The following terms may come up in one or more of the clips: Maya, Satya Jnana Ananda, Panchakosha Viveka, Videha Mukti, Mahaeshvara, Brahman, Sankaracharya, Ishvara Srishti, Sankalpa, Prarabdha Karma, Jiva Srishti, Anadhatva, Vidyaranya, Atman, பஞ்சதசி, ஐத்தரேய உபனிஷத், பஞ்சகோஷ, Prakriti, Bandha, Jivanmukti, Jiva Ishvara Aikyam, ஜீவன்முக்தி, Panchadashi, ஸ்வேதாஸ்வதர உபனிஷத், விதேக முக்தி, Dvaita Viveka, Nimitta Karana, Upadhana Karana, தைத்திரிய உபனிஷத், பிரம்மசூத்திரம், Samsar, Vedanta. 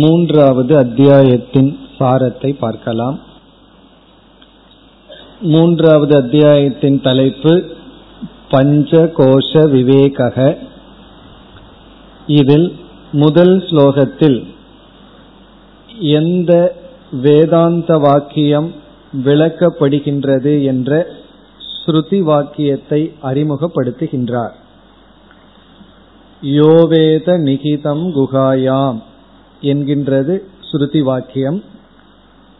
மூன்றாவது அத்தியாயத்தின் சாரத்தை பார்க்கலாம். மூன்றாவது அத்தியாயத்தின் தலைப்பு பஞ்சகோஷ விவேகக. இதில் முதல் ஸ்லோகத்தில் எந்த வேதாந்த வாக்கியம் விளக்கப்படுகின்றது என்ற ஸ்ருதி வாக்கியத்தை அறிமுகப்படுத்துகின்றார். யோவேத நிகிதம் குகாயாம் என்கின்றது ஸ்ருதி வாக்கியம்.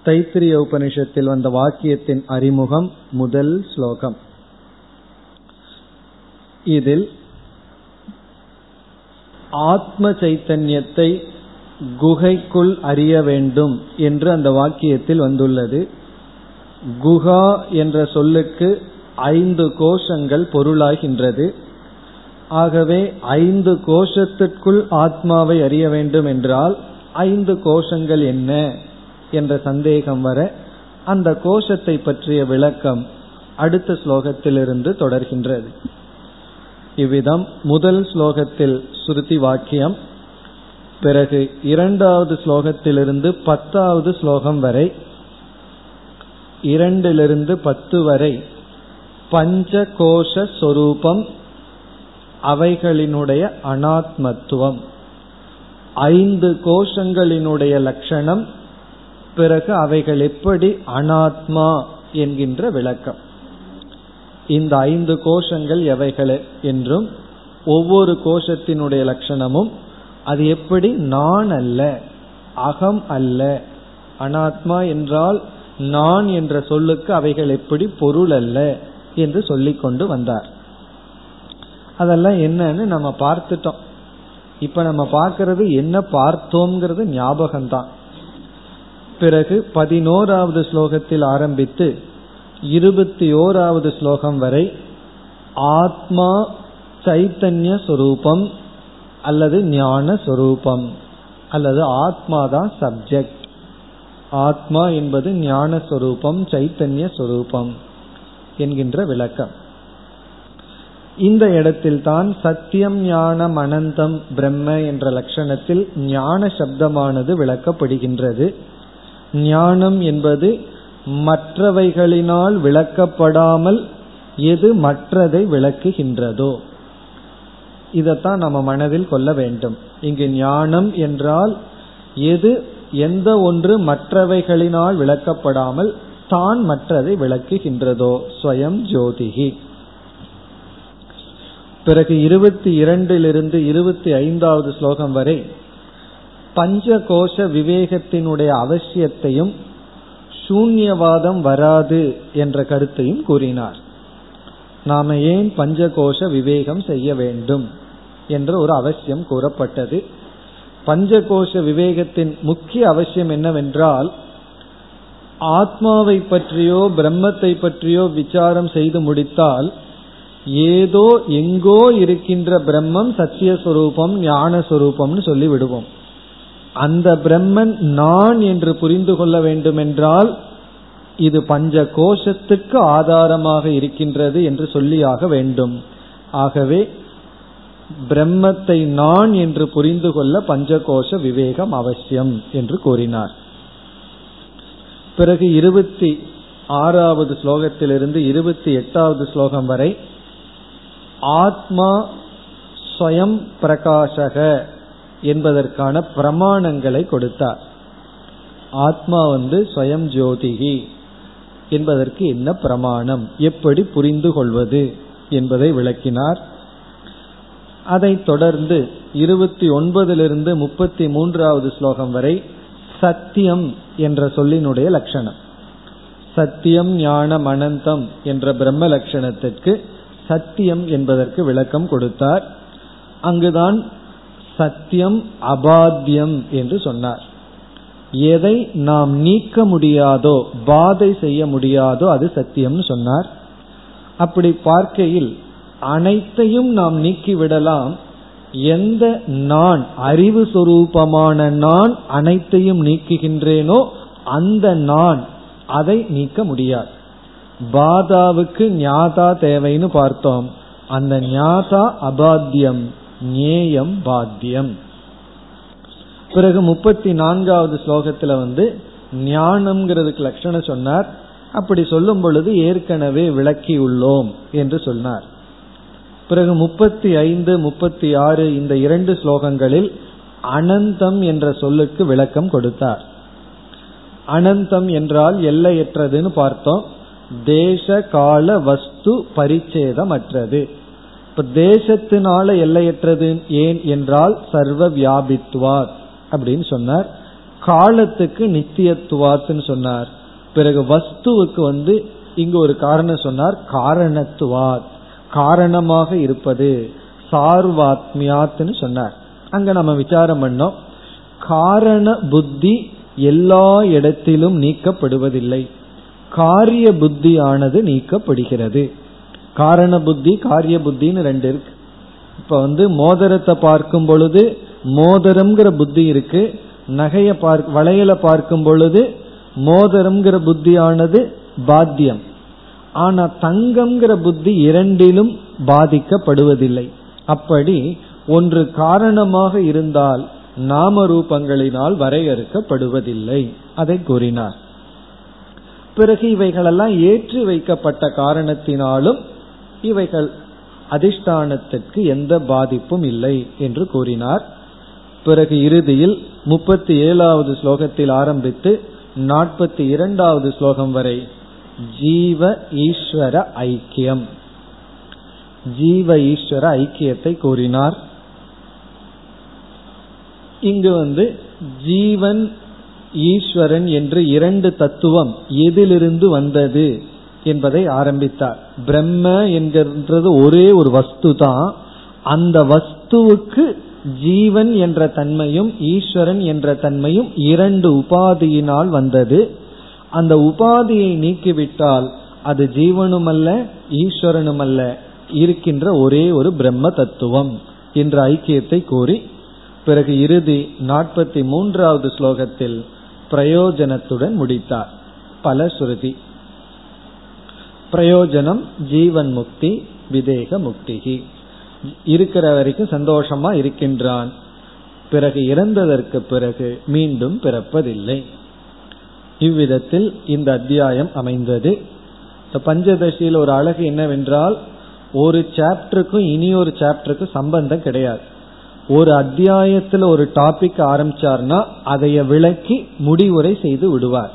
தைத்திரிய உபனிஷத்தில் வந்த வாக்கியத்தின் அறிமுகம் முதல் ஸ்லோகம். இதில் ஆத்ம சைத்தன்யத்தை குகைக்குள் அறிய வேண்டும் என்று அந்த வாக்கியத்தில் வந்துள்ளது. குஹா என்ற சொல்லுக்கு 5 கோஷங்கள் பொருளாகின்றது. ஆகவே 5 கோஷத்திற்குள் ஆத்மாவை அறிய வேண்டும் என்றால் 5 கோஷங்கள் என்ன என்ற சந்தேகம் வர அந்த கோஷத்தை பற்றிய விளக்கம் அடுத்த ஸ்லோகத்திலிருந்து தொடர்கின்றது. இவ்விதம் முதல் ஸ்லோகத்தில் ஸ்ருதி வாக்கியம், பிறகு இரண்டாவது ஸ்லோகத்திலிருந்து 10வது ஸ்லோகம் வரை, 2 to 10 வரை பஞ்சகோஷ சொரூபம், அவைகளினுடைய அனாத்மத்துவம், 5 கோஷங்களினுடைய லட்சணம், பிறகு அவைகள் எப்படி அனாத்மா என்கின்ற விளக்கம். இந்த 5 கோஷங்கள் எவைகள் என்றும் ஒவ்வொரு கோஷத்தினுடைய லட்சணமும் அது எப்படி நான் அல்ல, அகம் அல்ல, அனாத்மா என்றால் நான் என்ற சொல்லுக்கு அவைகள் எப்படி பொருள் அல்ல என்று சொல்லிக்கொண்டு வந்தார். அதெல்லாம் என்னன்னு நம்ம பார்த்துட்டோம். இப்ப நம்ம பார்க்கறது என்ன பார்த்தோம்ங்கிறது ஞாபகம்தான். பிறகு 11வது ஸ்லோகத்தில் ஆரம்பித்து 21வது ஸ்லோகம் வரை ஆத்மா சைத்தன்ய சொரூபம் அல்லது ஞான சொரூபம் அல்லது ஆத்மாதான் சப்ஜெக்ட், ஆத்மா என்பது ஞான சொரூபம், சைத்தன்ய சொரூபம் என்கின்ற விளக்கம். இந்த இடத்தில்தான் சத்தியம் ஞானம் அனந்தம் பிரம்ம என்ற லட்சணத்தில் ஞான சப்தமானது விளக்கப்படுகின்றது. ஞானம் என்பது மற்றவைகளினால் விளக்கப்படாமல் எது மற்றதை விளக்குகின்றதோ இதைத்தான் நம்ம மனதில் கொள்ள வேண்டும். இங்கு ஞானம் என்றால் எது, எந்த ஒன்று மற்றவைகளினால் விளக்கப்படாமல் தான் மற்றதை விளக்குகின்றதோ, ஸ்வயம் ஜோதிகி. பிறகு 22 25வது ஸ்லோகம் வரை பஞ்சகோஷ விவேகத்தினுடைய அவசியத்தையும் சூன்யவாதம் வராது என்ற கருத்தையும் கூறினார். நாம ஏன் பஞ்சகோஷ விவேகம் செய்ய வேண்டும் என்ற ஒரு அவசியம் கூறப்பட்டது. பஞ்சகோஷ விவேகத்தின் முக்கிய அவசியம் என்னவென்றால், ஆத்மாவை பற்றியோ பிரம்மத்தை பற்றியோ விசாரம் செய்து முடித்தால் ஏதோ எங்கோ இருக்கின்ற பிரம்மம் சத்தியஸ்வரூபம் ஞானஸ்வரூபம்னு சொல்லி விடுவோம். அந்த பிரம்மன் நான் என்று புரிந்து கொள்ள வேண்டுமென்றால் இது பஞ்ச கோஷத்துக்கு ஆதாரமாக இருக்கின்றது என்று சொல்லியாக வேண்டும். ஆகவே பிரம்மத்தை நான் என்று புரிந்து கொள்ள பஞ்சகோஷ விவேகம் அவசியம் என்று கூறினார். பிறகு 26வது ஸ்லோகத்திலிருந்து 28வது ஸ்லோகம் வரை ஆத்மா ஸ்வயம் பிரகாசக என்பதற்கான பிரமாணங்களை கொடுத்தார். ஆத்மா ஸ்வயம் ஜோதிகி என்பதற்கு என்ன பிரமாணம், எப்படி புரிந்து கொள்வது என்பதை விளக்கினார். அதைத் தொடர்ந்து 29 33வது ஸ்லோகம் வரை சத்தியம் என்ற சொல்லினுடைய லட்சணம், சத்தியம் ஞானம் அனந்தம் என்ற பிரம்ம லட்சணத்திற்கு சத்தியம் என்பதற்கு விளக்கம் கொடுத்தார். அங்குதான் சத்தியம் அபாத்தியம் என்று சொன்னார். எதை நாம் நீக்க முடியாதோ, பாதை செய்ய முடியாதோ அது சத்தியம் சொன்னார். அப்படி பார்க்கையில் அனைத்தையும் நாம் நீக்கிவிடலாம், எந்த நான் அறிவு சொரூபமான நான் அனைத்தையும் நீக்குகின்றேனோ அந்த நான் அதை நீக்க முடியாது. பாதாவுக்கு ஞாதா தேவைன்னு பார்த்தோம். அந்த ஞாதா அபாத்தியம், ஞேயம் பாத்தியம். பிறகு 34வது ஸ்லோகத்துல ஞானம்ங்கிறதுக்கு லட்சணம் சொன்னார். அப்படி சொல்லும் பொழுது ஏற்கனவே விளக்கியுள்ளோம் என்று சொன்னார். பிறகு 35, 36 இந்த இரண்டு ஸ்லோகங்களில் அனந்தம் என்ற சொல்லுக்கு விளக்கம் கொடுத்தார். அனந்தம் என்றால் எல்லையற்றதுன்னு பார்த்தோம். தேச கால வஸ்து பரிச்சேதமற்றது. இப்ப தேசத்தினால எல்லையற்றது ஏன் என்றால் சர்வ வியாபித்துவார் அப்படின்னு சொன்னார். காலத்துக்கு நித்தியத்துவாத்துன்னு சொன்னார். பிறகு வஸ்துவுக்கு இங்கு ஒரு காரணம் சொன்னார், காரணத்துவாத், காரணமாக இருப்பது, சார்வாத்மியாத்ன்னு சொன்னார். அங்க நம்ம விசாரம் பண்ணோம், காரண புத்தி எல்லா இடத்திலும் நீக்கப்படுவதில்லை, காரிய புத்தியானது நீக்கப்படுகிறது. காரண புத்தி காரிய புத்தின்னு ரெண்டு இருக்கு. இப்ப மோதிரத்தை பார்க்கும் பொழுது மோதிரம்ங்கிற புத்தி இருக்கு, நகைய வளையல பார்க்கும் பொழுது மோதிரம்ங்கிற புத்தியானது பாத்தியம். ஆனா தங்கம்ங்கிற புத்தி இரண்டிலும் பாதிக்கப்படுவதில்லை. அப்படி ஒன்று காரணமாக இருந்தால் நாம ரூபங்களினால் வரையறுக்கப்படுவதில்லை, அதை கூறினார். பிறகு இவைகளெல்லாம் ஏற்றி வைக்கப்பட்ட காரணத்தினாலும் இவைகள் அதிஷ்டானத்திற்கு எந்த பாதிப்பும் இல்லை என்று கூறினார். பிறகு இறுதியில் 37வது ஸ்லோகத்தில் ஆரம்பித்து 42வது ஸ்லோகம் வரை ஜீவ ஈஸ்வர ஐக்கியம், ஜீவ ஈஸ்வர ஐக்கியத்தை கூறினார். இங்கு ஜீவன் ஈஸ்வரன் என்று இரண்டு தத்துவம் எதிலிருந்து வந்தது என்பதை ஆரம்பித்தார். பிரம்ம என்கின்றது ஒரே ஒரு வஸ்து தான். அந்த வஸ்துவுக்கு ஜீவன் என்ற தன்மையும் ஈஸ்வரன் என்ற தன்மையும் இரண்டு உபாதியினால் வந்தது. அந்த உபாதியை நீக்கிவிட்டால் அது ஜீவனுமல்ல ஈஸ்வரனுமல்ல, இருக்கின்ற ஒரே ஒரு பிரம்ம தத்துவம் என்ற ஐக்கியத்தை கூறி பிறகு இறுதி 43வது ஸ்லோகத்தில் பிரயோஜனத்துடன் முடித்தார். பல ஸ்ருதி பிரயோஜனம் ஜீவன் முக்தி விதேக முக்திகி, இருக்கிற வரைக்கும் சந்தோஷமா இருக்கின்றான், பிறகு இறந்ததற்கு பிறகு மீண்டும் பிறப்பதில்லை. இவ்விதத்தில் இந்த அத்தியாயம் அமைந்தது. பஞ்சதசியில் ஒரு அழகு என்னவென்றால் ஒரு சாப்டருக்கும் இனி ஒரு சாப்டருக்கும் சம்பந்தம் கிடையாது. ஒரு அத்தியாயத்தில் ஒரு டாபிக் ஆரம்பிச்சார்னா அதைய விளக்கி முடிவுரை செய்து விடுவார்.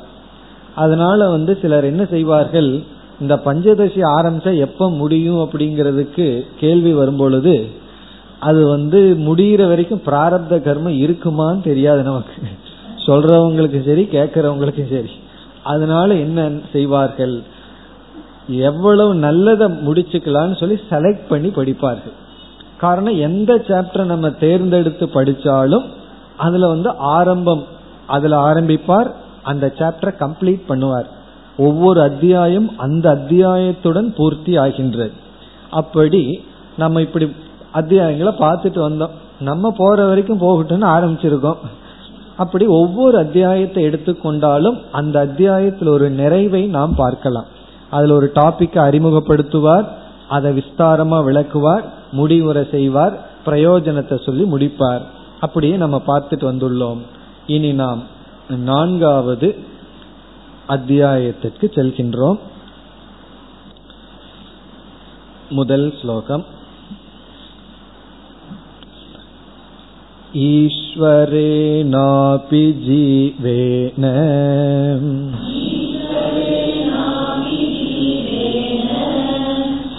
அதனால சிலர் என்ன செய்வார்கள், இந்த பஞ்சதசி ஆரம்பிச்சா எப்ப முடியும் அப்படிங்கிறதுக்கு கேள்வி வரும்பொழுது அது முடிகிற வரைக்கும் பிராரப்த கர்மம் இருக்குமான்னு தெரியாது நமக்கு, சொல்றவங்களுக்கும் சரி கேட்கறவங்களுக்கும் சரி. அதனால என்ன செய்வார்கள், எவ்வளவு நல்லதை முடிச்சுக்கலான்னு சொல்லி செலக்ட் பண்ணி படிப்பார்கள். காரணம், எந்த சாப்டர் நம்ம தேர்ந்தெடுத்து படிச்சாலும் அதுல ஆரம்பம் அதுல ஆரம்பிப்பார், அந்த சாப்டரை கம்ப்ளீட் பண்ணுவார். ஒவ்வொரு அத்தியாயம் அந்த அத்தியாயத்துடன் பூர்த்தி ஆகின்றது. அப்படி நம்ம இப்படி அத்தியாயங்களை பார்த்துட்டு வந்தோம், நம்ம போற வரைக்கும் போகட்டும்னு ஆரம்பிச்சிருக்கோம். அப்படி ஒவ்வொரு அத்தியாயத்தை எடுத்துக்கொண்டாலும் அந்த அத்தியாயத்தில் ஒரு நிறைவை நாம் பார்க்கலாம். அதுல ஒரு டாபிக்கை அறிமுகப்படுத்துவார், அதை விஸ்தாரமா விளக்குவார், முடிவுரை செய்வார், பிரயோஜனத்தை சொல்லி முடிப்பார். அப்படியே நம்ம பார்த்துட்டு வந்துள்ளோம். இனி நாம் 4வது அத்தியாயத்திற்கு செல்கின்றோம். முதல் ஸ்லோகம் ஈஸ்வரேனாபி ஜீவேன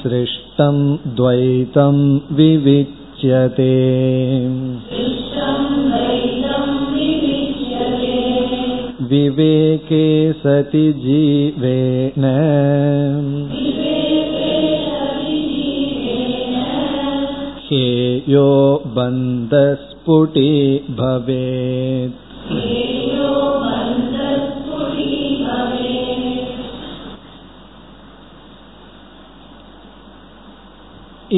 ஸ்ருஷ்டம் த்வைதம் விவிச்யதே. விவேகே சதி ஜீவேன ஹேயோ பந்தஸ்புடி பவேத்.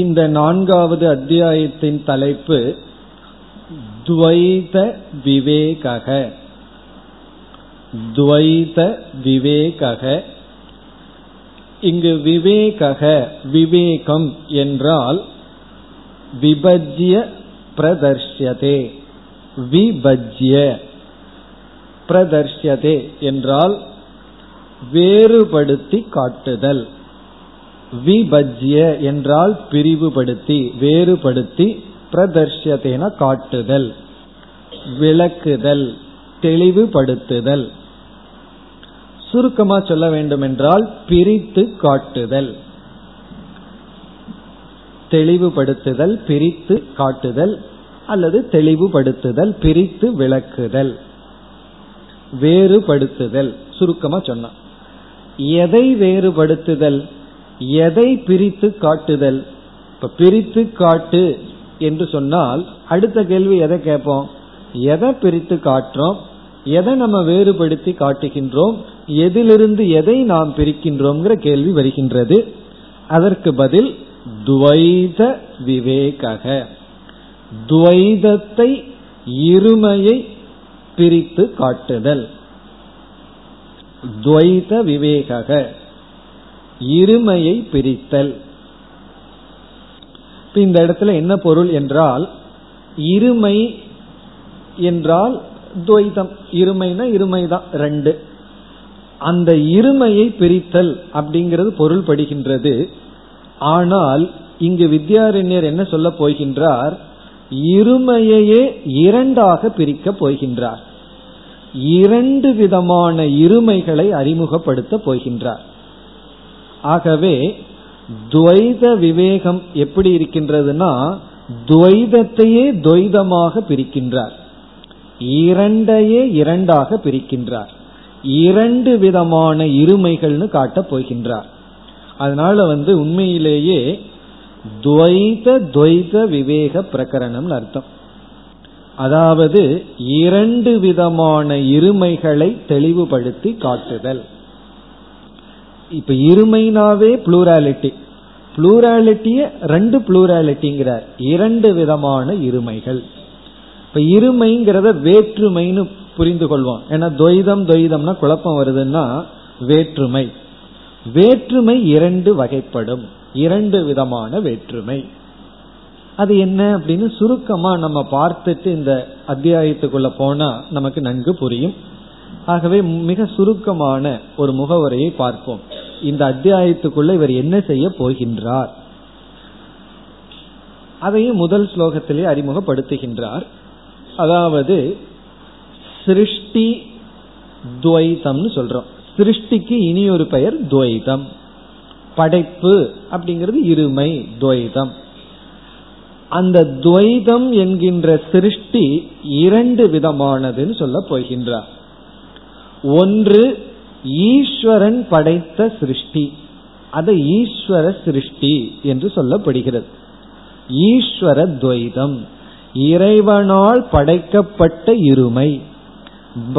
இந்த 4வது அத்தியாயத்தின் தலைப்பு துவைத விவேகக. துவைத விவேகக. இங்கு விவேகக, விவேகம் என்றால் விபஜ்ய பிரதர்ஷ்யதே, விபஜ்ய பிரதர்ஷ்யதே என்றால் வேறுபடுத்தி காட்டுதல். விபஜ்ய என்றால் பிரிவுபடுத்தி வேறுபடுத்தி, பிரதர்ஷ்யதேன காட்டுதல், விளக்குதல், தெளிவுபடுத்துதல். சுருக்கமா சொல்ல வேண்டுமென்றால் பிரித்து காட்டுதல், தெளிவுபடுத்துதல், பிரித்து காட்டுதல் அல்லது தெளிவுபடுத்துதல், பிரித்து விளக்குதல், வேறுபடுத்துதல். சுருக்கமா சொன்ன எதை வேறுபடுத்துதல், எதை பிரித்து காட்டுதல். இப்ப பிரித்து காட்டு என்று சொன்னால் அடுத்த கேள்வி எதை கேட்போம், எதை பிரித்து காட்டுறோம், எதை நம்ம வேறுபடுத்தி காட்டுகின்றோம், எதிலிருந்து எதை நாம் பிரிக்கின்றோம்ங்கிற கேள்வி வருகின்றது. அதற்கு பதில் துவைத விவேக, துவைதத்தை இருமையை பிரித்து காட்டுதல். துவைத விவேக இருமையை பிரித்தல். இந்த இடத்துல என்ன பொருள் என்றால், இருமை என்றால் துவைதம், இருமைனா இருமைதான் ரெண்டு, அந்த இருமையை பிரித்தல் அப்படிங்கிறது பொருள் படுகின்றது. ஆனால் இங்கு வித்யாரண்யர் என்ன சொல்ல போகின்றார், இருமையையே இரண்டாக பிரிக்க போகின்றார், இரண்டு விதமான இருமைகளை அறிமுகப்படுத்த போகின்றார். ஆகவே துவைத விவேகம் எப்படி இருக்கின்றதுன்னா, துவைதத்தையே துவைதமாக பிரிக்கின்றார், இரண்டையே இரண்டாக பிரிக்கின்றார், இரண்டு விதமான இருமைகள்னு காட்டப் போகின்றார். அதனால உண்மையிலேயே துவைத துவைத விவேக பிரகரணம் அர்த்தம். அதாவது இரண்டு விதமான இருமைகளை தெளிவுபடுத்தி காட்டுதல். இப்ப இருமைனாவே புளூராலிட்டி, புளூராலிட்டிய ரெண்டு புளூராலிட்டிங்கிறார், இரண்டு விதமான இருமைகள். இப்ப இருமைங்கிறத வேற்றுமைன்னு புரிந்து கொள்வோம். ஏன்னா துவைதம் துவைதம்னா குழப்பம் வருதுன்னா வேற்றுமை, வேற்றுமை இரண்டு வகைப்படும், இரண்டு விதமான வேற்றுமை. அது என்ன அப்படின்னு சுருக்கமா நம்ம பார்த்துட்டு இந்த அத்தியாயத்துக்குள்ள போனா நமக்கு நன்கு புரியும். ஆகவே மிக சுருக்கமான ஒரு முகவரையை பார்ப்போம். இந்த அத்தியாயத்துக்குள்ள இவர் என்ன செய்ய போகின்றார் அதையும் முதல் ஸ்லோகத்திலே அறிமுகப்படுத்துகின்றார். அதாவது சிருஷ்டி துவைதம்னு சொல்றோம். சிருஷ்டிக்கு இனி ஒரு பெயர் துவைதம், படைப்பு அப்படிங்கிறது இருமை துவைதம். அந்த துவைதம் என்கின்ற சிருஷ்டி இரண்டு விதமானதுன்னு சொல்ல போகின்றார். ஒன்று ஈஸ்வரன் படைத்த சிருஷ்டி, அது ஈஸ்வர சிருஷ்டி என்று சொல்லப்படுகிறது, ஈஸ்வர துவைதம், இறைவனால் படைக்கப்பட்ட இருமை,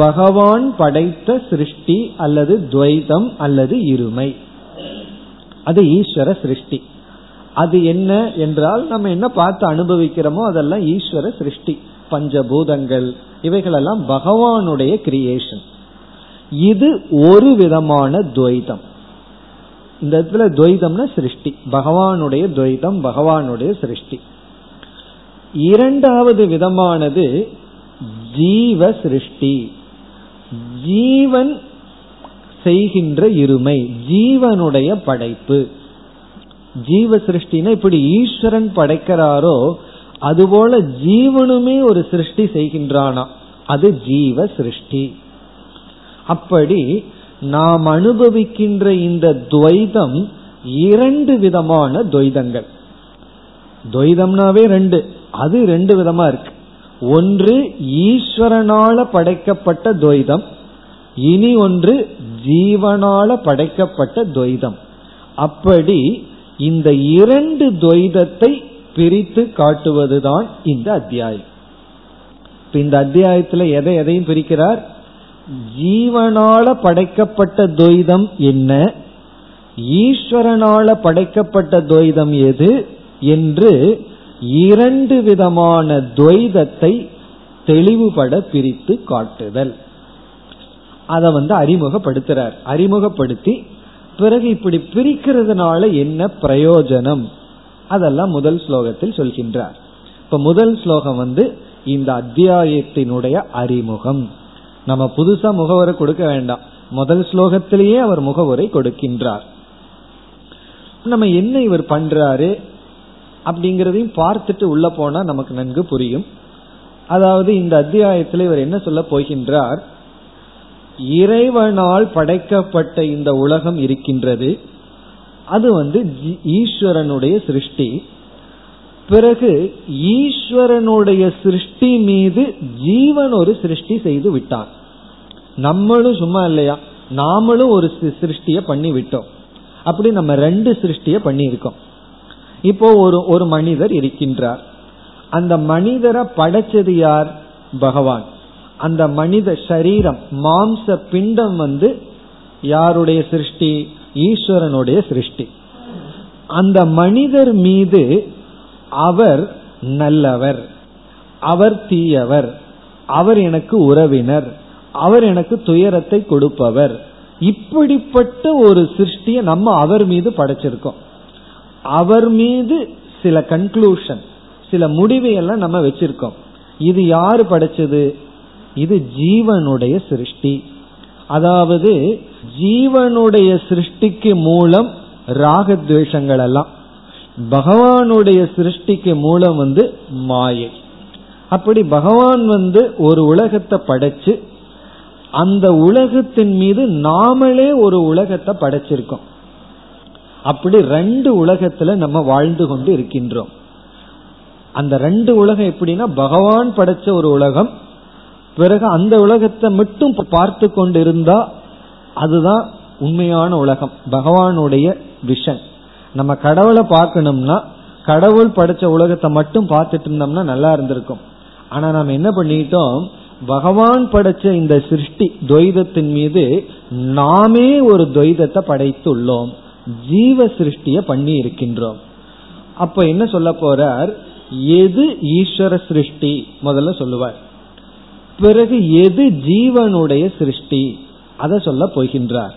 பகவான் படைத்த சிருஷ்டி அல்லது துவைதம் அல்லது இருமை, அது ஈஸ்வர சிருஷ்டி. அது என்ன என்றால் நம்ம என்ன பார்த்து அனுபவிக்கிறோமோ அதெல்லாம் ஈஸ்வர சிருஷ்டி, பஞ்சபூதங்கள் இவைகளெல்லாம் பகவானுடைய கிரியேஷன். இது ஒரு விதமான துவைதம். இந்த இடத்துல துவைதம்னா சிருஷ்டி, பகவானுடைய துவைதம், பகவானுடைய சிருஷ்டி. இரண்டாவது விதமானது ஜீவ சிருஷ்டி, ஜீவன் செய்கின்ற இருமை, ஜீவனுடைய படைப்பு. ஜீவ சிருஷ்டினா இப்படி ஈஸ்வரன் படைக்கிறாரோ அதுபோல ஜீவனுமே ஒரு சிருஷ்டி செய்கின்றானா, அது ஜீவ சிருஷ்டி. அப்படி நாம் அனுபவிக்கின்ற இந்த துவைதம் இரண்டு விதமான துவைதங்கள். துவைதம்னாவே ரெண்டு, அது ரெண்டு விதமா இருக்கு. ஒன்று ஈஸ்வரனால படைக்கப்பட்ட துவைதம், இனி ஒன்று ஜீவனால படைக்கப்பட்ட துவைதம். அப்படி இந்த இரண்டு துவைதத்தை பிரித்து காட்டுவதுதான் இந்த அத்தியாயம். இந்த அத்தியாயத்துல எதையும் பிரிக்கிறார், ஜீவனால படைக்கப்பட்ட துவைதம் என்ன, ஈஸ்வரனால படைக்கப்பட்ட துவைதம் எது என்று இரண்டு விதமான துவைதத்தை தெளிவுபட பிரித்து காட்டுதல். அதை அறிமுகப்படுத்துறார். அறிமுகப்படுத்தி பிறகு இப்படி பிரிக்கிறதுனால என்ன பிரயோஜனம் அதெல்லாம் முதல் ஸ்லோகத்தில் சொல்கின்றார். இப்ப முதல் ஸ்லோகம் இந்த அத்தியாயத்தினுடைய அறிமுகம். நம்ம புதுசா முகவரை கொடுக்க வேண்டாம், முதல் ஸ்லோகத்திலேயே அவர் முகவரை கொடுக்கின்றார். நம்ம என்ன இவர் பண்றாரு அப்படிங்கறதையும் பார்த்துட்டு உள்ள போனா நமக்கு நன்கு புரியும். அதாவது இந்த அத்தியாயத்தில் இவர் என்ன சொல்ல போகின்றார், இறைவனால் படைக்கப்பட்ட இந்த உலகம் இருக்கின்றது, அது வந்து ஈஸ்வரனுடைய சிருஷ்டி. பிறகு ஈஸ்வரனுடைய சிருஷ்டி மீது ஜீவன் ஒரு சிருஷ்டி செய்து விட்டான். நம்மளும் சும்மா இல்லையா, நாமளும் ஒரு சிருஷ்டிய பண்ணி விட்டோம். அப்படி நம்ம ரெண்டு சிருஷ்டிய பண்ணி இருக்கோம். இப்போ ஒரு மனிதர் இருக்கின்றார். அந்த மனிதரை படைச்சது யார்? பகவான். அந்த மனித சரீரம், மாம்ச பிண்டம் வந்து யாருடைய சிருஷ்டி? ஈஸ்வரனுடைய சிருஷ்டி. அந்த மனிதர் மீது அவர் நல்லவர், அவர் தீயவர், அவர் எனக்கு உறவினர், அவர் எனக்கு துயரத்தை கொடுப்பவர், இப்படிப்பட்ட ஒரு சிருஷ்டியை நம்ம அவர் மீது படைச்சிருக்கோம். அவர் மீது சில கன்க்ளூஷன், சில முடிவையெல்லாம் நம்ம வச்சிருக்கோம். இது யாரு படைச்சது? இது ஜீவனுடைய சிருஷ்டி. அதாவது ஜீவனுடைய சிருஷ்டிக்கு மூலம் ராகத்வேஷங்கள் எல்லாம், பகவானுடைய சிருஷ்டிக்கு மூலம் வந்து மாயை. அப்படி பகவான் வந்து ஒரு உலகத்தை படைச்சு அந்த உலகத்தின் மீது நாமளே ஒரு உலகத்தை படைச்சிருக்கோம். அப்படி ரெண்டு உலகத்துல நம்ம வாழ்ந்து கொண்டு இருக்கின்றோம். அந்த ரெண்டு உலகம் எப்படின்னா, பகவான் படைச்ச ஒரு உலகம், பிறகு அந்த உலகத்தை மட்டும் பார்த்து கொண்டு இருந்தா அதுதான் உண்மையான உலகம், பகவானுடைய விஷன். நம்ம கடவுளை பார்க்கணும்னா கடவுள் படைச்ச உலகத்தை மட்டும் பார்த்துட்டு இருந்தோம்னா நல்லா இருந்திருக்கும். ஆனா நம்ம என்ன பண்ணிட்டோம், பகவான் படைச்ச இந்த சிருஷ்டி துவைதத்தின் மீது நாமே ஒரு துவைதத்தை படைத்துள்ளோம், ஜீவ சிருஷ்டிய பண்ணி இருக்கின்றோம். அப்ப என்ன சொல்ல போறார், எது ஈஸ்வர சிருஷ்டி முதல்ல சொல்லுவார், பிறகு எது ஜீவனுடைய சிருஷ்டி அதை சொல்ல போகின்றார்,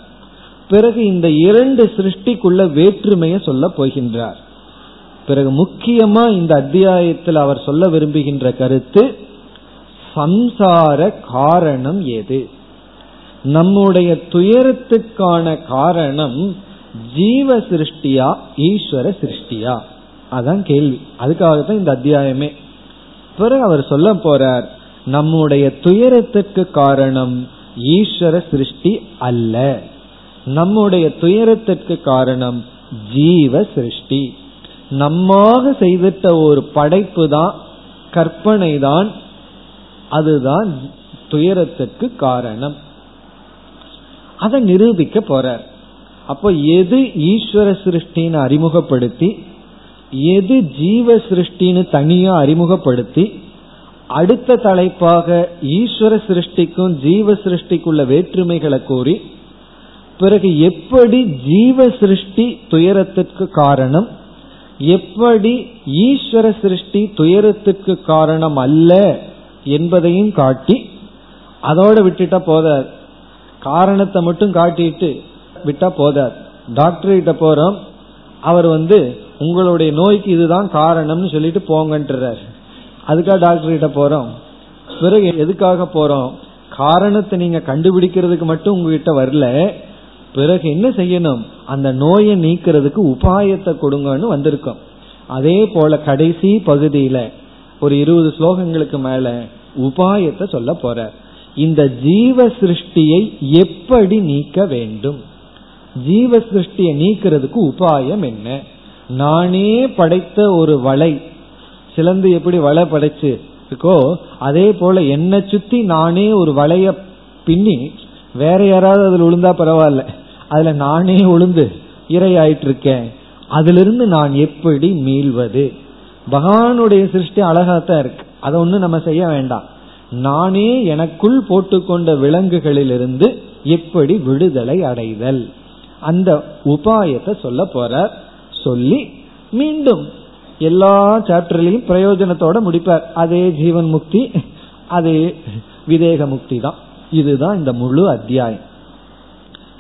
பிறகு இந்த இரண்டு சிருஷ்டிக்குள்ள வேற்றுமையை சொல்ல போகின்றார். பிறகு முக்கியமா இந்த அத்தியாயத்தில் அவர் சொல்ல விரும்புகின்ற கருத்து, சம்சார காரணம் எது, நம்முடைய துயரத்துக்கான காரணம் ஜீவ சிருஷ்டியா ஈஸ்வர சிருஷ்டியா, அதான் கேள்வி. அதுக்காகத்தான் இந்த அத்தியாயமே. பிறகு அவர் சொல்ல போறார், நம்முடைய துயரத்துக்கு காரணம் ஈஸ்வர சிருஷ்டி அல்ல, நம்முடைய துயரத்திற்கு காரணம் ஜீவ சிருஷ்டி, நம்மாக செய்திட்ட ஒரு படைப்பு தான், கற்பனை தான், அதுதான் துயரத்திற்கு காரணம். அதை நிரூபிக்க போறார். அப்போ எது ஈஸ்வர சிருஷ்டின்னு அறிமுகப்படுத்தி, எது ஜீவ சிருஷ்டின்னு தனியா அறிமுகப்படுத்தி, அடுத்த தலைப்பாக ஈஸ்வர சிருஷ்டிக்கும் ஜீவ சிருஷ்டிக்குள்ள வேற்றுமைகளை கூறி, பிறகு எப்படி ஜீவ சிருஷ்டி துயரத்திற்கு காரணம், எப்படி ஈஸ்வர சிருஷ்டி துயரத்திற்கு காரணம் அல்ல என்பதையும் காட்டி, அதோட விட்டுட்டா போதாது, காரணத்தை மட்டும் காட்டிட்டு விட்டா போதாது. டாக்டர் கிட்ட போறோம், அவர் வந்து உங்களுடைய நோய்க்கு இதுதான் காரணம்னு சொல்லிட்டு போங்கன்றார். அதுக்காக டாக்டர் கிட்ட போறோம். பிறகு எதுக்காக போறோம், காரணத்தை நீங்க கண்டுபிடிக்கிறதுக்கு மட்டும் உங்ககிட்ட வரல, பிறகு என்ன செய்யணும், அந்த நோயை நீக்கிறதுக்கு உபாயத்தை கொடுங்கன்னு வந்திருக்கோம். அதே போல கடைசி பகுதியில ஒரு 20 ஸ்லோகங்களுக்கு மேல உபாயத்தை சொல்ல போற. இந்த ஜீவ சிருஷ்டியை எப்படி நீக்க வேண்டும், ஜீவ சிருஷ்டியை நீக்கிறதுக்கு உபாயம் என்ன. நானே படைத்த ஒரு வலை, சிலந்து எப்படி வலை படைச்சு இருக்கோ அதே போல என்னை சுத்தி நானே ஒரு வலைய பின்னி, வேற யாராவது அதுல விழுந்தா பரவாயில்ல, அதுல நானே விழுந்து இரையாயிட்டு இருக்கேன். அதுல இருந்து நான் எப்படி மீள்வது? பகவானுடைய சிருஷ்டி அழகாத்தான் இருக்கு, அதை ஒன்னும் நம்ம செய்ய வேண்டாம். நானே எனக்குள் போட்டுக்கொண்ட விலங்குகளிலிருந்து எப்படி விடுதலை அடைதல், அந்த உபாயத்தை சொல்ல போற. சொல்லி மீண்டும் எல்லா சாப்டர்லையும் பிரயோஜனத்தோட முடிப்பார். அதே ஜீவன்முக்தி, அதே விதேக முக்தி தான். இதுதான் இந்த முழு அத்தியாயம்.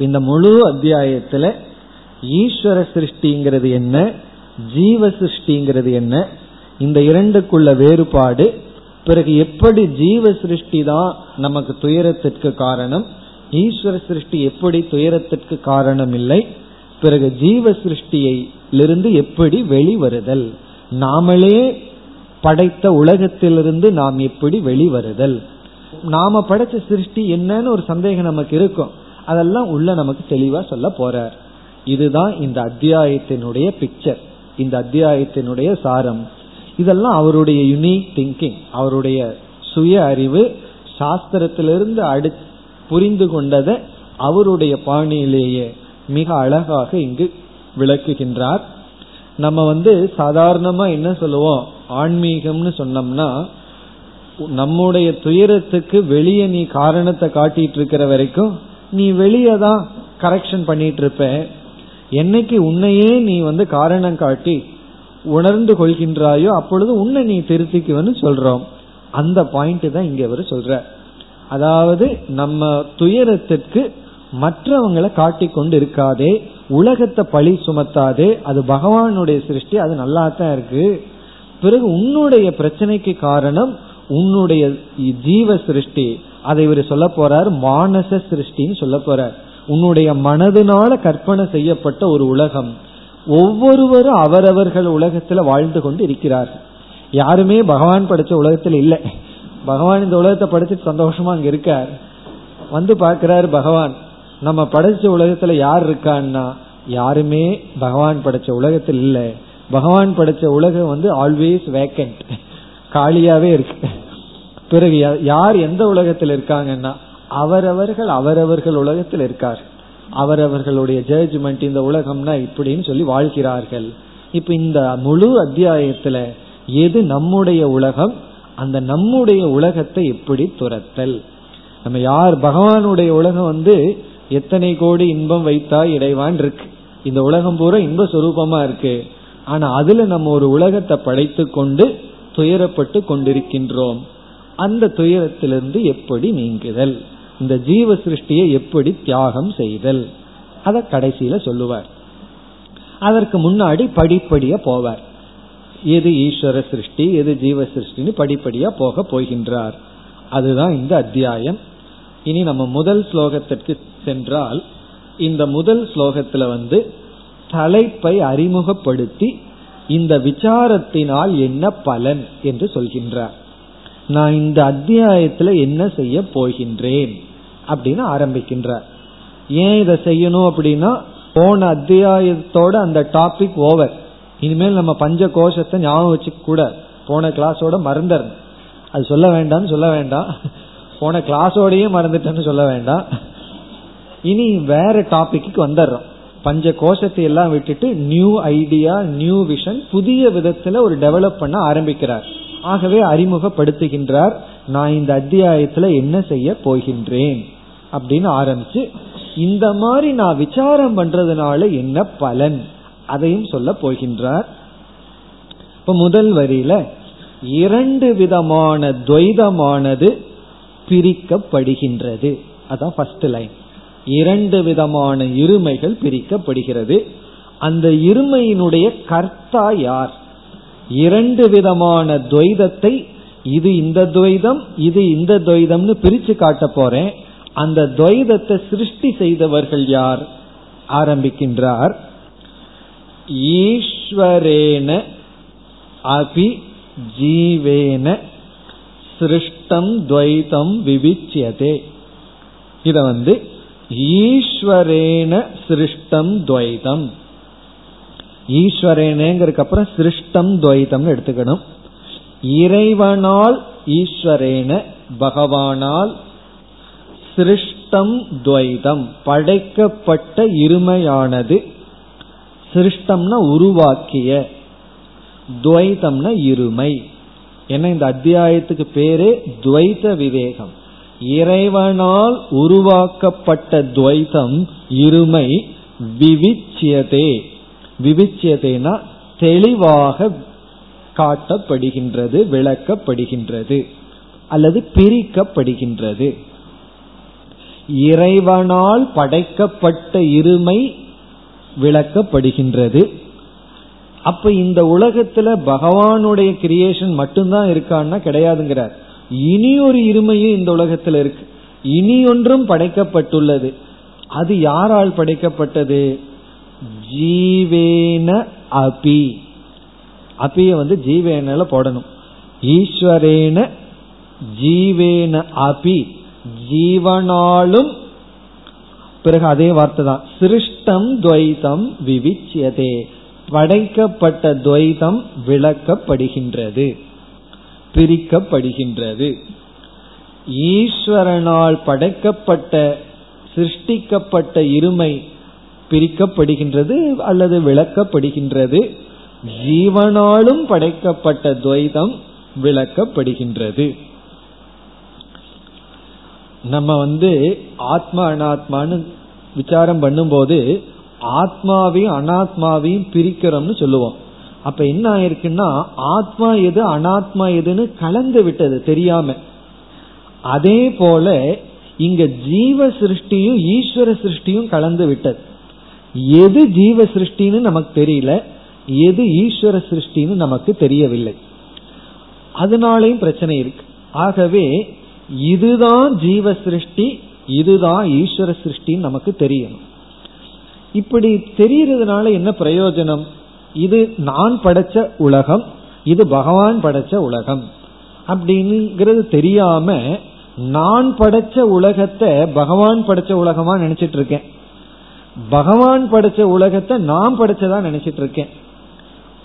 இந்த முழு அத்தியாயத்துல ஈஸ்வர சிருஷ்டிங்கிறது என்ன, ஜீவ சிருஷ்டிங்கிறது என்ன, இந்த இரண்டுக்குள்ள வேறுபாடு, பிறகு எப்படி ஜீவ சிருஷ்டி தான் நமக்கு துயரத்திற்கு காரணம், ஈஸ்வர சிருஷ்டி எப்படி துயரத்திற்கு காரணம் இல்லை, பிறகு ஜீவ சிருஷ்டியிலிருந்து எப்படி வெளிவருதல், நாமளே படைத்த உலகத்திலிருந்து நாம் எப்படி வெளிவருதல், நாம படைச்ச சிருஷ்டி என்னன்னு ஒரு சந்தேகம் நமக்கு இருக்கும், அதெல்லாம் உள்ள நமக்கு தெளிவா சொல்ல போறார். இதுதான் இந்த அத்தியாயத்தினுடைய பிக்சர், இந்த அத்தியாயத்தினுடைய சாரம். இதெல்லாம் அவருடைய யுனிக் திங்கிங், அவருடைய சுய அறிவு, சாஸ்திரத்திலிருந்து புரிந்து கொண்டதை அவருடைய பாணியிலேயே மிக அழகாக இங்கு விளக்குகின்றார். நம்ம சாதாரணமா என்ன சொல்லுவோம், ஆன்மீகம்னு சொன்னோம்னா நம்முடைய துயரத்துக்கு வெளியே நீ காரணத்தை காட்டிட்டு இருக்கிற வரைக்கும் நீ வெளியே தான் கரெக்ஷன் பண்ணிட்டு இருப்ப, என்னைக்கு உன்னையே நீ காரணம் காட்டி உணர்ந்து கொள்கின்றாயோ அப்பொழுது உன்னை நீ திருத்திக்குவன்னு சொல்றோம். அந்த பாயிண்ட் தான் இங்க அவர் சொல்ற. அதாவது நம்ம துயரத்திற்கு மற்றவங்களை காட்டி கொண்டு இருக்காதே, உலகத்தை பழி சுமத்தாதே, அது பகவானுடைய சிருஷ்டி, அது நல்லா தான் இருக்கு. பிறகு உன்னுடைய பிரச்சனைக்கு காரணம் உன்னுடைய ஜீவ சிருஷ்டி, அதை இவர் சொல்ல போறார் மானச சிருஷ்டின்னு சொல்ல போறார். உன்னுடைய மனதினால கற்பனை செய்யப்பட்ட ஒரு உலகம், ஒவ்வொருவரும் அவரவர்கள் உலகத்துல வாழ்ந்து கொண்டு இருக்கிறார்கள். யாருமே பகவான் படைச்ச உலகத்துல இல்லை. பகவான் இந்த உலகத்தை படைச்சிட்டு சந்தோஷமா அங்க இருக்கார். பாக்குறாரு பகவான் நம்ம படைச்ச உலகத்துல யார் இருக்கான்னா யாருமே பகவான் படைச்ச உலகத்துல இல்லை. பகவான் படைச்ச உலகம் ஆல்வேஸ் வேக்கண்ட், காலியாவே இருக்கு. பிறகு யார் எந்த உலகத்தில் இருக்காங்கன்னா அவரவர்கள் அவரவர்கள் உலகத்தில் இருக்கார். அவரவர்களுடைய ஜட்ஜ்மெண்ட் இந்த உலகம்னா இப்படின்னு சொல்லி வாழ்கிறார்கள். இப்ப இந்த முழு அத்தியாயத்துல எது நம்முடைய உலகம், அந்த நம்முடைய உலகத்தை எப்படி துரத்தல். நம்ம யார் பகவானுடைய உலகம் எத்தனை கோடி இன்பம் வைத்தா இடைவான் இருக்கு, இந்த உலகம் பூரா இன்ப சுரூபமா இருக்கு. ஆனா அதுல நம்ம ஒரு உலகத்தை படைத்து கொண்டு துயரப்பட்டு கொண்டிருக்கின்றோம். அந்த துயரத்திலிருந்து எப்படி நீங்குதல், இந்த ஜீவ சிருஷ்டியை எப்படி தியாகம் செய்தல், அதை கடைசியில சொல்லுவார். அதற்கு முன்னாடி படிப்படியா போவார். எது ஈஸ்வர சிருஷ்டி எது ஜீவ சிருஷ்டின்னு படிப்படியா போக போகின்றார். அதுதான் இந்த அத்தியாயம். இனி நம்ம முதல் ஸ்லோகத்திற்கு சென்றால், இந்த முதல் ஸ்லோகத்துல தலைப்பை அறிமுகப்படுத்தி இந்த விசாரத்தினால் என்ன பலன் என்று சொல்கின்றார். நான் இந்த அத்தியாயத்துல என்ன செய்ய போகின்றேன் அப்படின்னு ஆரம்பிக்கின்றார். ஏன் இதை செய்யணும் அப்படின்னா, போன அத்தியாயத்தோட அந்த டாபிக் ஓவர். இனிமேல் நம்ம பஞ்சகோஷத்தை ஞாபகம் வச்சு கூட போன கிளாஸோட மறந்துடணும். அது சொல்ல வேண்டாம்னு சொல்ல வேண்டாம், போன கிளாஸோடையே மறந்துட்டேன்னு சொல்ல வேண்டாம். இனி வேற டாபிக்கு வந்துடுறோம். பஞ்சகோஷத்தை எல்லாம் விட்டுட்டு நியூ ஐடியா நியூ விஷன், புதிய விதத்துல ஒரு டெவலப் பண்ண ஆரம்பிக்கிறார். ஆகவே அறிமுகப்படுத்துகின்றார், நான் இந்த அத்தியாயத்துல என்ன செய்ய போகின்றேன் அப்படின்னு ஆரம்பிச்சு, இந்த மாதிரி நான் விசாரம் பண்றதுனால என்ன பலன் அதையும் சொல்ல போகின்றார். இப்ப முதல் வரியில இரண்டு விதமான துவைதமானது பிரிக்கப்படுகின்றது, அதான் ஃபர்ஸ்ட் லைன். இரண்டு விதமான இருமைகள் பிரிக்கப்படுகிறது. அந்த இருமையினுடைய கர்த்தா யார்? இரண்டு விதமான துவைதத்தை இது இந்த துவைதம் இது இந்த துவைதம்னு பிரிச்சு காட்ட போறேன். அந்த துவைதத்தை சிருஷ்டி செய்தவர்கள் யார்? ஆரம்பிக்கின்றார். ஈஸ்வரேன அபி ஜீவேன சிருஷ்டம் துவைதம் விவிச்சியதே. இத ஈஸ்வரேன சிருஷ்டம் துவைதம், ஈஸ்வரேனேங்கிறதுக்கு அப்புறம் சிருஷ்டம் துவைதம்னு எடுத்துக்கணும். இறைவனால், ஈஸ்வரேன பகவானால், சிருஷ்டம் துவைதம் படைக்கப்பட்ட இருமையானது. சிருஷ்டம்னா உருவாக்கிய, துவைதம்னா இருமை. ஏன்னா இந்த அத்தியாயத்துக்கு பேரே துவைத விவேகம். இறைவனால் உருவாக்கப்பட்ட துவைதம் இருமை விவிச்சியதே, விவிச்சியதேனா தெளிவாக காட்டப்படுகின்றது, விளக்கப்படுகின்றது அல்லது பிரிக்கப்படுகின்றது. இறைவனால் படைக்கப்பட்ட இருமை விளக்கப்படுகின்றது. அப்ப இந்த உலகத்துல பகவானுடைய கிரியேஷன் மட்டும்தான் இருக்கான்னா கிடையாதுங்கிறார். இனி ஒரு இருமையும் இந்த உலகத்துல இருக்கு, இனி ஒன்றும் படைக்கப்பட்டுள்ளது. அது யாரால் படைக்கப்பட்டது? ஜீவேன அபி, அபிய ஜீவேனல போடணும். ஈஸ்வரேன ஜீவேன அபி, ஜீவனாலும். பிறகு அதே வார்த்தை தான், சிருஷ்டம் துவைதம் விவிச்சியதே, படைக்கப்பட்ட துவைதம் விளக்கப்படுகின்றது, பிரிக்கப்படுகின்றது. ஈஸ்வரனால் படைக்கப்பட்ட சிருஷ்டிக்கப்பட்ட இருமை பிரிக்கப்படுகின்றது அல்லது விளக்கப்படுகின்றது, ஜீவனாலும் படைக்கப்பட்ட துவைதம் விளக்கப்படுகின்றது. நம்ம ஆத்மா அனாத்மான்னு விசாரம் பண்ணும்போது ஆத்மாவையும் அனாத்மாவையும் பிரிக்கிறோம்னு சொல்லுவோம். அப்ப என்ன ஆயிருக்குன்னா, ஆத்மா எது அனாத்மா எதுன்னு கலந்து விட்டது தெரியாம. அதே போல இங்க ஜீவ சிருஷ்டியும் ஈஸ்வர சிருஷ்டியும் கலந்து விட்டது. எது ஜீவ சிருஷ்டின்னு நமக்கு தெரியல, எது ஈஸ்வர சிருஷ்டின்னு நமக்கு தெரியவில்லை. அதனாலையும் பிரச்சனை இருக்கு. ஆகவே இதுதான் ஜீவ சிருஷ்டி, இதுதான் ஈஸ்வர சிருஷ்டின்னு நமக்கு தெரியணும். இப்படி தெரியறதுனால என்ன பிரயோஜனம்? இது நான் படைச்ச உலகம், இது பகவான் படைச்ச உலகம் அப்படிங்கிறது தெரியாம நான் படைச்ச உலகத்தை பகவான் படைச்ச உலகமா நினைச்சிட்டு இருக்கேன், பகவான் படைச்ச உலகத்தை நான் படைச்சதா நினைச்சிட்டு இருக்கேன்.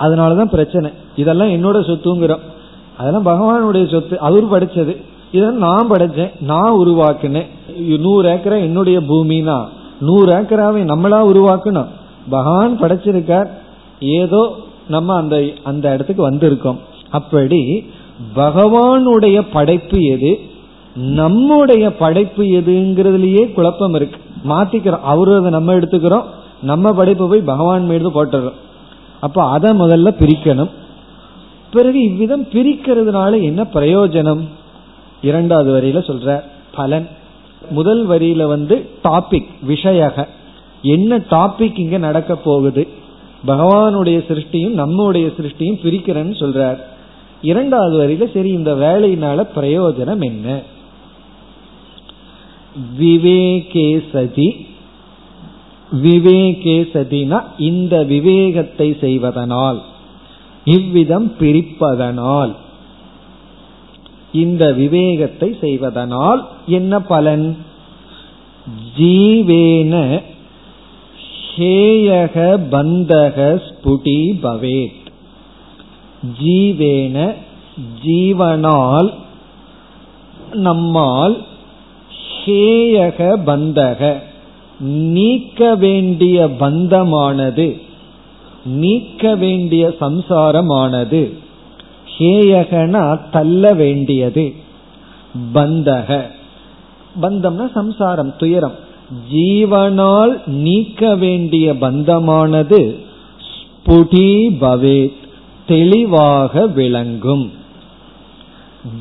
அதனாலதான் பிரச்சனை. இதெல்லாம் என்னோட சொத்துங்கிறோம், அதெல்லாம் பகவானுடைய சொத்து, அவர் படைச்சது, இதெல்லாம் நான் படைச்சேன், நான் உருவாக்குனேன். 100 ஏக்கரா என்னுடைய பூமினா 100 ஏக்கராவை நம்மளா உருவாக்கணும்? பகவான் படைச்சிருக்கார், ஏதோ நம்ம அந்த அந்த இடத்துக்கு வந்திருக்கோம். அப்படி பகவானுடைய படைப்பு எது, நம்முடைய படைப்பு எதுங்கிறதுலயே குழப்பம் இருக்கு. மாத்திக்கிறோம், அவரு அதை நம்ம எடுத்துக்கிறோம், நம்ம படைப்பு போய் பகவான் மீது போட்டுறோம். அப்ப அதை முதல்ல பிரிக்கணும். பிறகு இவ்விதம் பிரிக்கிறதுனால என்ன பிரயோஜனம்? இரண்டாவது வரியில சொல்ற பலன். முதல் வரியில டாபிக் விஷயக, என்ன டாபிக் இங்க நடக்க போகுது? பகவானுடைய சிருஷ்டியும் நம்முடைய சிருஷ்டியும் பிரிக்கிறேன்னு சொல்றார். இரண்டாவது வரியில சரி இந்த வேலையினால பிரயோஜனம் என்ன? விவேகே சதி, விவேகே சதினா இந்த விவேகத்தை செய்வதனால், இவ்விதம் பிரிப்பதனால், இந்த விவேகத்தை செய்வதனால் என்ன பலன்? ஜீவேன ஹேயக பந்தக ஸ்புடி பவேத், ஜீவேன ஜீவனால், நம்மால், ஹேயக பந்தக நீக்க வேண்டிய பந்தமானது, நீக்க வேண்டிய சம்சாரமானது, ஹேயகனா தள்ள வேண்டியது, பந்தக பந்தம்னா சம்சாரம் துயரம், ஜீவனால் நீக்க வேண்டிய பந்தமானது ஸ்புடி பவேத் தெளிவாக விளங்கும்.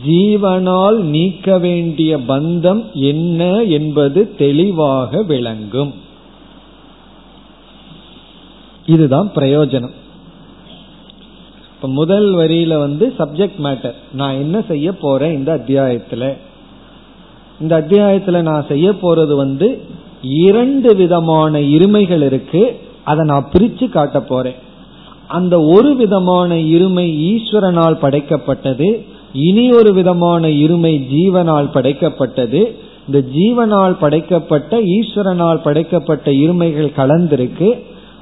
ஜீவனால் நீக்க வேண்டிய பந்தம் என்ன என்பது தெளிவாக விளங்கும். இதுதான் பிரயோஜனம். இப்ப முதல் வரியில சப்ஜெக்ட் மேட்டர், நான் என்ன செய்ய போறேன் இந்த அத்தியாயத்துல. இந்த அத்தியாயத்துல நான் செய்ய போறது 2 விதமான இருமைகள் இருக்கு, அதை நான் பிரிச்சு காட்ட போறேன். அந்த ஒரு விதமான இருமை ஈஸ்வரனால் படைக்கப்பட்டது, இனி ஒரு விதமான இருமை ஜீவனால் படைக்கப்பட்டது. இந்த ஜீவனால் படைக்கப்பட்ட ஈஸ்வரனால் படைக்கப்பட்ட இருமைகள் கலந்திருக்கு.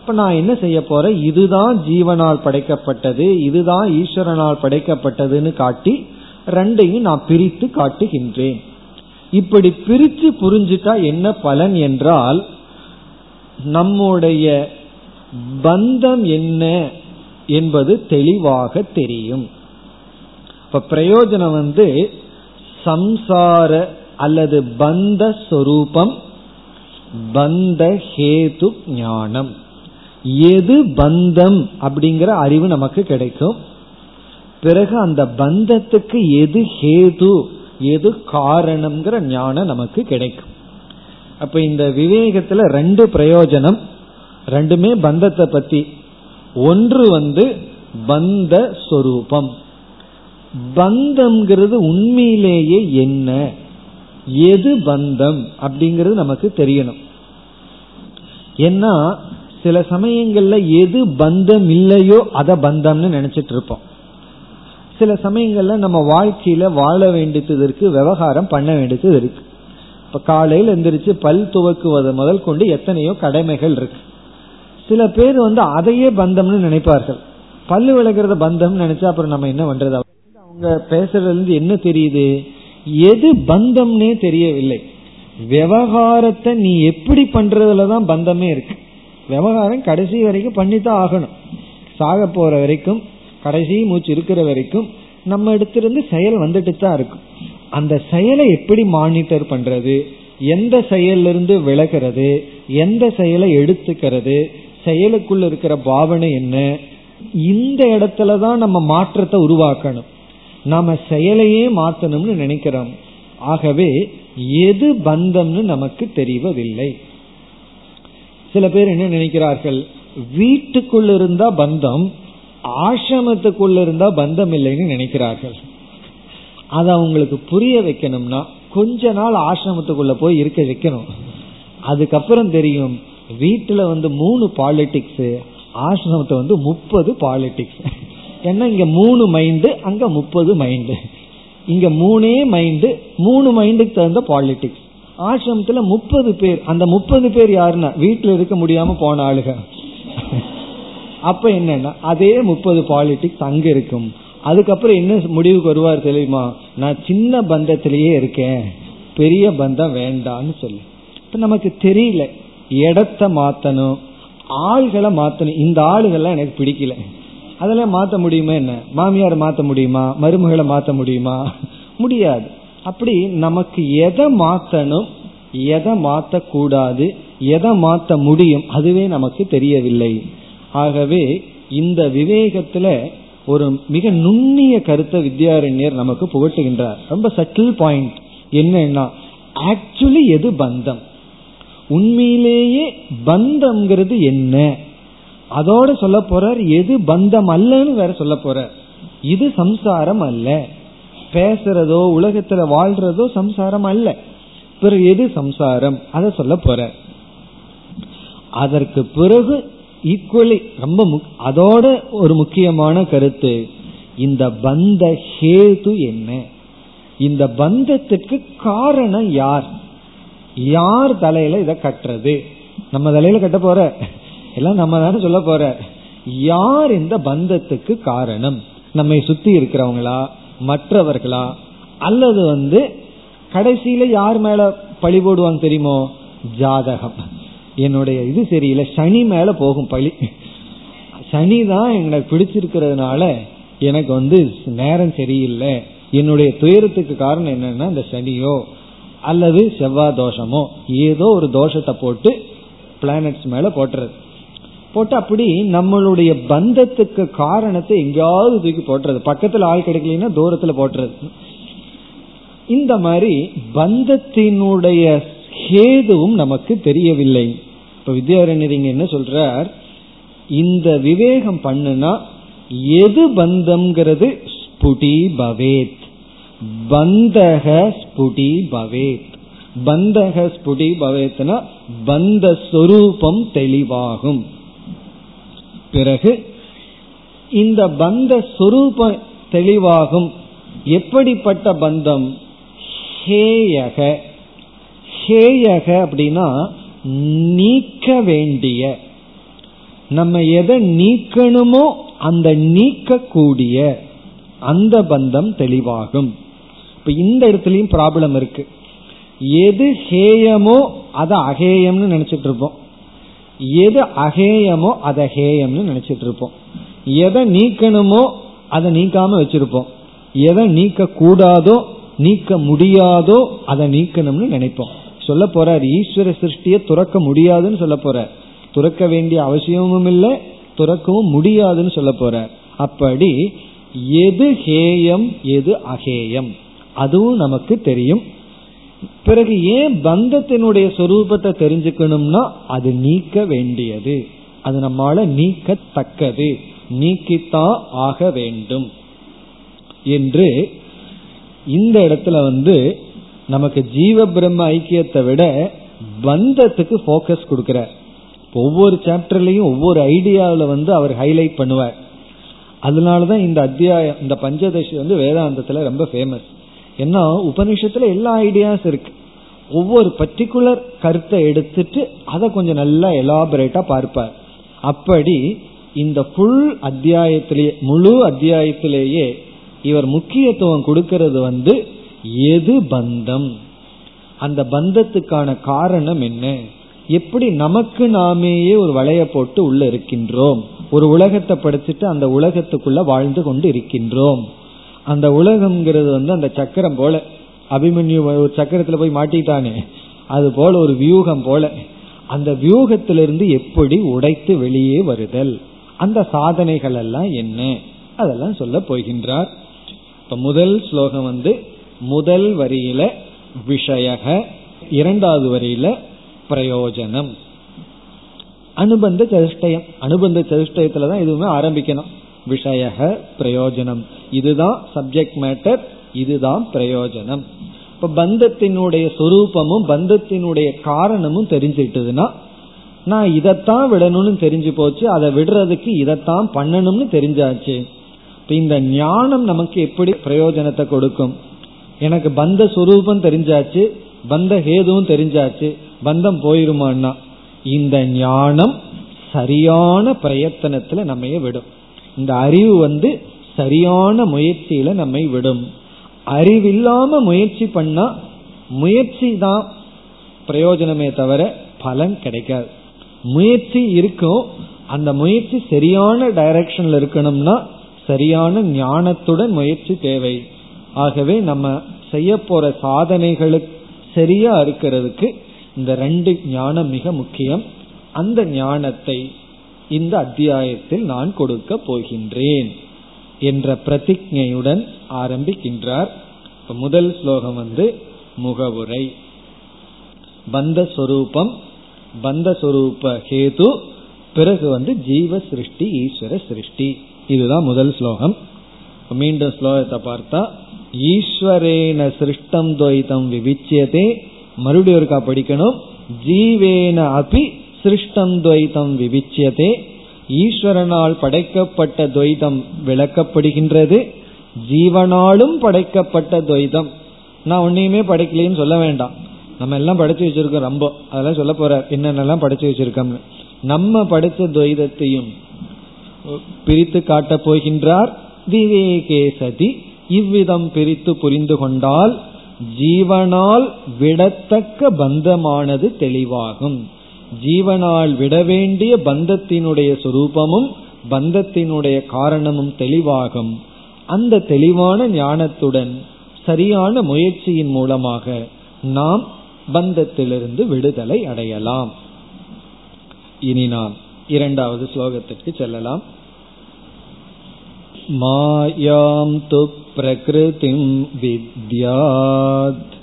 இப்ப நான் என்ன செய்ய போறேன்? இதுதான் ஜீவனால் படைக்கப்பட்டது, இதுதான் ஈஸ்வரனால் படைக்கப்பட்டதுன்னு காட்டி ரெண்டையும் நான் பிரித்து காட்டுகின்றேன். இப்படி பிரித்து புரிஞ்சுட்டா என்ன பலன் என்றால், நம்முடைய பந்தம் என்ன என்பது தெளிவாக தெரியும். இப்ப பிரயோஜனம் சம்சார அல்லது பந்த சொரூபம், பந்த ஹேது ஞானம், எது பந்தம் அப்படிங்கிற அறிவு நமக்கு கிடைக்கும். பிறகு அந்த பந்தத்துக்கு எது ஹேது, எது காரணம்ங்கிற ஞானம் நமக்கு கிடைக்கும். அப்ப இந்த விவேகத்துல 2 பிரயோஜனம், ரெண்டுமே பந்தத்தை பத்தி. ஒன்று பந்த ஸ்வரூபம். பந்தம்ங்கிறது உண்மையிலேயே என்ன, எது பந்தம் அப்படிங்கிறது நமக்கு தெரியணும். ஏன்னா சில சமயங்கள்ல எது பந்தம் இல்லையோ அத பந்தம்னு நினைச்சிட்டு இருப்போம். சில சமயங்கள்ல நம்ம வாழ்க்கையில வாழ வேண்டியது இருக்கு, விவகாரம் பண்ண வேண்டியது இருக்கு. இப்ப காலையில் எந்திரிச்சு பல் துவக்குவது முதல் கொண்டு எத்தனையோ கடமைகள் இருக்கு. சில பேர் அதையே பந்தம்னு நினைப்பார்கள். பல்லு விளக்குறது பந்தம் நினைச்சா அப்புறம் நம்ம என்ன பண்றது? அவங்க பேசுறதுல இருந்து என்ன தெரியுது, எது பந்தம்னே தெரியவில்லை. விவகாரத்தை நீ எப்படி பண்றதுலதான் பந்தமே இருக்கு. விவகாரம் கடைசி வரைக்கும் பண்ணித்தான் ஆகணும். சாக போற வரைக்கும், கடைசி மூச்சு இருக்கிற வரைக்கும் நம்ம இடத்திலிருந்து செயல் வந்துட்டு தான் இருக்கும். அந்த செயலை எப்படி மானிட்டர் பண்றது, எந்த செயலிருந்து விலகிறது, எந்த செயலை எடுத்துக்கிறது, செயலுக்குள்ள இருக்கிற பாவனை என்ன, இந்த இடத்துலதான் நம்ம மாற்றத்தை உருவாக்கணும். நாம செயலையே மாற்றணும்னு நினைக்கிறோம். ஆகவே எது பந்தம்னு நமக்கு தெரியவில்லை. சில பேர் என்ன நினைக்கிறார்கள், வீட்டுக்குள்ள இருந்தா பந்தம், ஆசிரமத்துக்குள்ள இருந்தா பந்தம் இல்லைன்னு நினைக்கிறார்கள். அத அவங்களுக்கு புரிய வைக்கணும்னா கொஞ்ச நாள் ஆசிரமத்துக்குள்ள போய் இருக்க வைக்கணும். அதுக்கப்புறம் தெரியும், வீட்டுல 3 பாலிடிக்ஸ், ஆசிரமத்தை 30 பாலிடிக்ஸ். ஏன்னா இங்க 3 மைண்டு, அங்க 30 மைண்டு. இங்க 3 மைண்டு, 3 மைண்டுக்கு தகுந்த பாலிடிக்ஸ். ஆசிரமத்துல 30 பேர். அந்த 30 பேர் யாருன்னா வீட்டுல இருக்க முடியாம போன ஆளுக. அப்ப என்னன்னா அதே 30 பாலிடிக்ஸ் அங்க இருக்கும். அதுக்கப்புறம் என்ன முடிவுக்கு வருவார் தெரியுமா, நான் சின்ன பந்தத்திலேயே இருக்கேன், பெரிய பந்தம் வேண்டான்னு சொல்லு. இப்ப நமக்கு தெரியல, இடத்த மாத்தணும், ஆள்களை மாத்தணும். இந்த ஆளுகள்லாம் எனக்கு பிடிக்கல. அதெல்லாம் மாத்த முடியுமா என்ன? மாமியார் மாத்த முடியுமா? மருமகளை மாத்த முடியுமா? முடியாது. அப்படி நமக்கு எதை மாத்தணும், எதை மாத்த கூடாது, எதை மாத்த முடியும், அதுவே நமக்கு தெரியவில்லை. ஆகவே இந்த விவேகத்துல ஒரு மிக நுண்ணிய கருத்தை வித்யாரண்யர் நமக்கு புகட்டுகின்றார். ரொம்ப சட்டில் பாயிண்ட். என்னன்னா ஆக்சுவலி எது பந்தம், உண்மையிலேயே பந்தம்ங்கிறது என்ன, அதோட சொல்ல போறார் எது பந்தம் அல்லன்னு வேற சொல்ல போறார். இது சம்சாரம் அல்ல, பேசுறதோ உலகத்துல வாழ்றதோ சம்சாரம் அல்ல. பிறகு எது சம்சாரம், அத சொல்ல போறார். அதற்கு பிறகு ஈக்குவலி ரொம்ப அதோட ஒரு முக்கியமான கருத்து, இந்த பந்த ஹேது என்ன, இந்த பந்தத்துக்கு காரணம் யார், யார் தலையில இதை கட்டுறது, நம்ம தலையில கட்ட போற எல்லாம் நம்ம தானே சொல்ல போற, யார் இந்த பந்தத்துக்கு காரணம், நம்மை சுத்தி இருக்கிறவங்களா, மற்றவர்களா, அல்லது கடைசியில யார் மேல பழி போடுவாங்க தெரியுமோ, ஜாதகம். என்னுடைய இது சரியில்லை, சனி மேல போகும் பழி. சனி தான் எனக்கு பிடிச்சிருக்கிறதுனால எனக்கு நேரம் சரியில்லை, என்னுடைய துயரத்துக்கு காரணம் என்னன்னா இந்த சனியோ அல்லது செவ்வாய் தோஷமோ ஏதோ ஒரு தோஷத்தை போட்டு பிளானட்ஸ் மேல போட்டுறது போட்டு. அப்படி நம்மளுடைய பந்தத்துக்கு காரணத்தை எங்கேயாவது தூக்கி போட்டுறது, பக்கத்துல ஆள் கிடைக்கலன்னா தூரத்துல போட்டுறது. இந்த மாதிரி பந்தத்தினுடைய ஹேதுவும் நமக்கு தெரியவில்லை. இப்ப வித்யாரண்யர் இங்க என்ன சொல்றார், இந்த விவேகம் பண்ணுனா எது பந்தம்ங்கிறது ஸ்புடி பவேத், பந்தஹ ஸ்புடி பவேத். பந்தஹ ஸ்புடி பவேத்னா பந்த ஸ்வரூபம் தெளிவாகும். பிறகு இந்த பந்த ஸ்வரூபம் தெளிவாகும். எப்படிப்பட்ட பந்தம், ஹேயக. ஹேயக அப்படின்னா நீக்க வேண்டிய, நம்ம எதை நீக்கணுமோ அந்த நீக்க கூடிய அந்த பந்தம் தெளிவாகும். இப்ப இந்த இடத்துலயும் ப்ராப்ளம் இருக்கு. எது ஹேயமோ அதை அகேயம்னு நினைச்சிட்டு இருப்போம், எது அகேயமோ அதை ஹேயம்னு நினைச்சிட்டு இருப்போம். எதை நீக்கணுமோ அதை நீக்காம வச்சிருப்போம், எதை நீக்க கூடாதோ நீக்க முடியாதோ அதை நீக்கணும்னு நினைப்போம். சொல்ல போறார் ஈஸ்வர சிருஷ்டியை துறக்க முடியாதுன்னு சொல்ல போறார், துறக்க வேண்டிய அவசியமும் இல்லை, துறக்கவும் முடியாதுன்னு சொல்ல போறார். அப்படி எது ஹேயம் எது அகேயம் அதுவும் நமக்கு தெரியும். பிறகு ஏன் பந்தத்தினுடைய சொரூபத்தை தெரிஞ்சுக்கணும்னா அது நீக்க வேண்டியது, அது நம்மால நீக்கத்தக்கது, நீக்கித்தா ஆக வேண்டும் என்று இந்த இடத்துல நமக்கு ஜீவ பிரம்ம ஐக்கியத்தை விட பந்தத்துக்கு போக்கஸ் கொடுக்கிறார். ஒவ்வொரு சாப்டர்லயும் ஒவ்வொரு ஐடியாவில் அவர் ஹைலைட் பண்ணுவார். அதனாலதான் இந்த அத்தியாயம், இந்த பஞ்சதசி வேதாந்தத்துல ரொம்ப ஃபேமஸ். ஏன்னா உபநிஷத்துல எல்லா ஐடியாஸ் இருக்கு, ஒவ்வொரு பர்டிகுலர் கருத்தை எடுத்துட்டு அதை கொஞ்சம் நல்லா எலாபரேட்டா பார்ப்பார். அப்படி இந்த ஃபுல் அத்தியாயத்திலேயே, முழு அத்தியாயத்திலேயே இவர் முக்கியத்துவம் கொடுக்கிறது எது பந்தம், அந்த பந்தத்துக்கான காரணம் என்ன, எப்படி நமக்கு நாமேயே ஒரு வளைய போட்டு உள்ள இருக்கின்றோம், ஒரு உலகத்தை படைச்சிட்டு அந்த உலகத்துக்குள்ள வாழ்ந்து கொண்டு இருக்கின்றோம். அந்த உலகம்ங்கிறது அந்த சக்கரம் போல, அபிமன்யு ஒரு சக்கரத்துல போய் மாட்டிட்டானே அது போல ஒரு வியூகம் போல, அந்த வியூகத்திலிருந்து எப்படி உடைத்து வெளியே வருதல், அந்த சாதனைகள் எல்லாம் என்ன, அதெல்லாம் சொல்ல போகின்றார். இப்ப முதல் ஸ்லோகம் முதல் வரியில விஷயக, இரண்டாவது வரியில பிரயோஜனம், அனுபந்த சதுஷ்டயம். அனுபந்த சதுஷ்டயத்துலதான் இதுவுமே ஆரம்பிக்கணும். விஷயக பிரயோஜனம், இதுதான் சப்ஜெக்ட் மேட்டர், இதுதான் பிரயோஜனம். இப்ப பந்தத்தினுடைய சொரூபமும் பந்தத்தினுடைய காரணமும் தெரிஞ்சுக்கிட்டதுன்னா, நான் இதைத்தான் விடணும்னு தெரிஞ்சு போச்சு, அதை விடுறதுக்கு இதைத்தான் பண்ணணும்னு தெரிஞ்சாச்சு. இப்ப இந்த ஞானம் நமக்கு எப்படி பிரயோஜனத்தை கொடுக்கும்? எனக்கு பந்த சுரூபம் தெரிஞ்சாச்சு, பந்த ஹேதுவும் தெரிஞ்சாச்சு, பந்தம் போயிருமான்னா இந்த ஞானம் சரியான பிரயத்தனத்துல நம்ம விடும். இந்த அறிவு சரியான முயற்சியில நம்மை விடும். அறிவில்லாம முயற்சி பண்ணா முயற்சி தான் பிரயோஜனமே தவிர பலன் கிடைக்காது. முயற்சி இருக்கும், அந்த முயற்சி சரியான டைரக்ஷன்ல இருக்கணும்னா சரியான ஞானத்துடன் முயற்சி தேவை. ஆகவே நம்ம செய்ய போற சாதனைகளுக்கு சரியா இருக்கிறதுக்கு இந்த ரெண்டு ஞானம் மிக முக்கியம். அந்த ஞானத்தை இந்த அத்தியாயத்தில் நான் கொடுக்க போகின்றேன் என்ற பிரதிஜையுடன் ஆரம்பிக்கின்றார். முதல் ஸ்லோகம் முகவுரை, பந்தஸ்வரூபம், பந்தஸ்வரூப ஹேது, பிறகு ஜீவ சிருஷ்டி ஈஸ்வர சிருஷ்டி. இதுதான் முதல் ஸ்லோகம். மீண்டும் ஸ்லோகத்தை பார்த்தா, ஈஸ்வரேன சிருஷ்டம் துவைதம் விவிச்சியதே. மறுபடியும் ஒருக்கா படிக்கணும். ஜீவேன அபி சிருஷ்டம் துவைதம் விவிச்சியதே. ஈஸ்வரனால் படைக்கப்பட்ட துவைதம் விளக்கப்படுகின்றது, ஜீவனாலும் படைக்கப்பட்ட துவைதம். நான் ஒன்னையுமே படைக்கலையும் சொல்ல வேண்டாம், நம்ம எல்லாம் படைச்சு வச்சிருக்கோம். ரொம்ப அதெல்லாம் சொல்ல போற, என்னென்னலாம் படைச்சு வச்சிருக்கோம்னு நம்ம படைச்ச துவைதத்தையும் பிரித்து காட்டப் போகின்றார். விவேகே சதி, இவ்விதம் பிரித்து புரிந்து கொண்டால் ஜீவனால் விடத்தக்க பந்தமானது தெளிவாகும். ஜீவனால் விட வேண்டிய பந்தத்தினுடைய சுரூபமும் பந்தத்தினுடைய காரணமும் தெளிவாகும். அந்த தெளிவான ஞானத்துடன் சரியான முயற்சியின் மூலமாக நாம் பந்தத்திலிருந்து விடுதலை அடையலாம். இனி நாம் இரண்டாவது ஸ்லோகத்திற்கு செல்லலாம். மாயாம் து பிரகிருதிம் வித்யாத்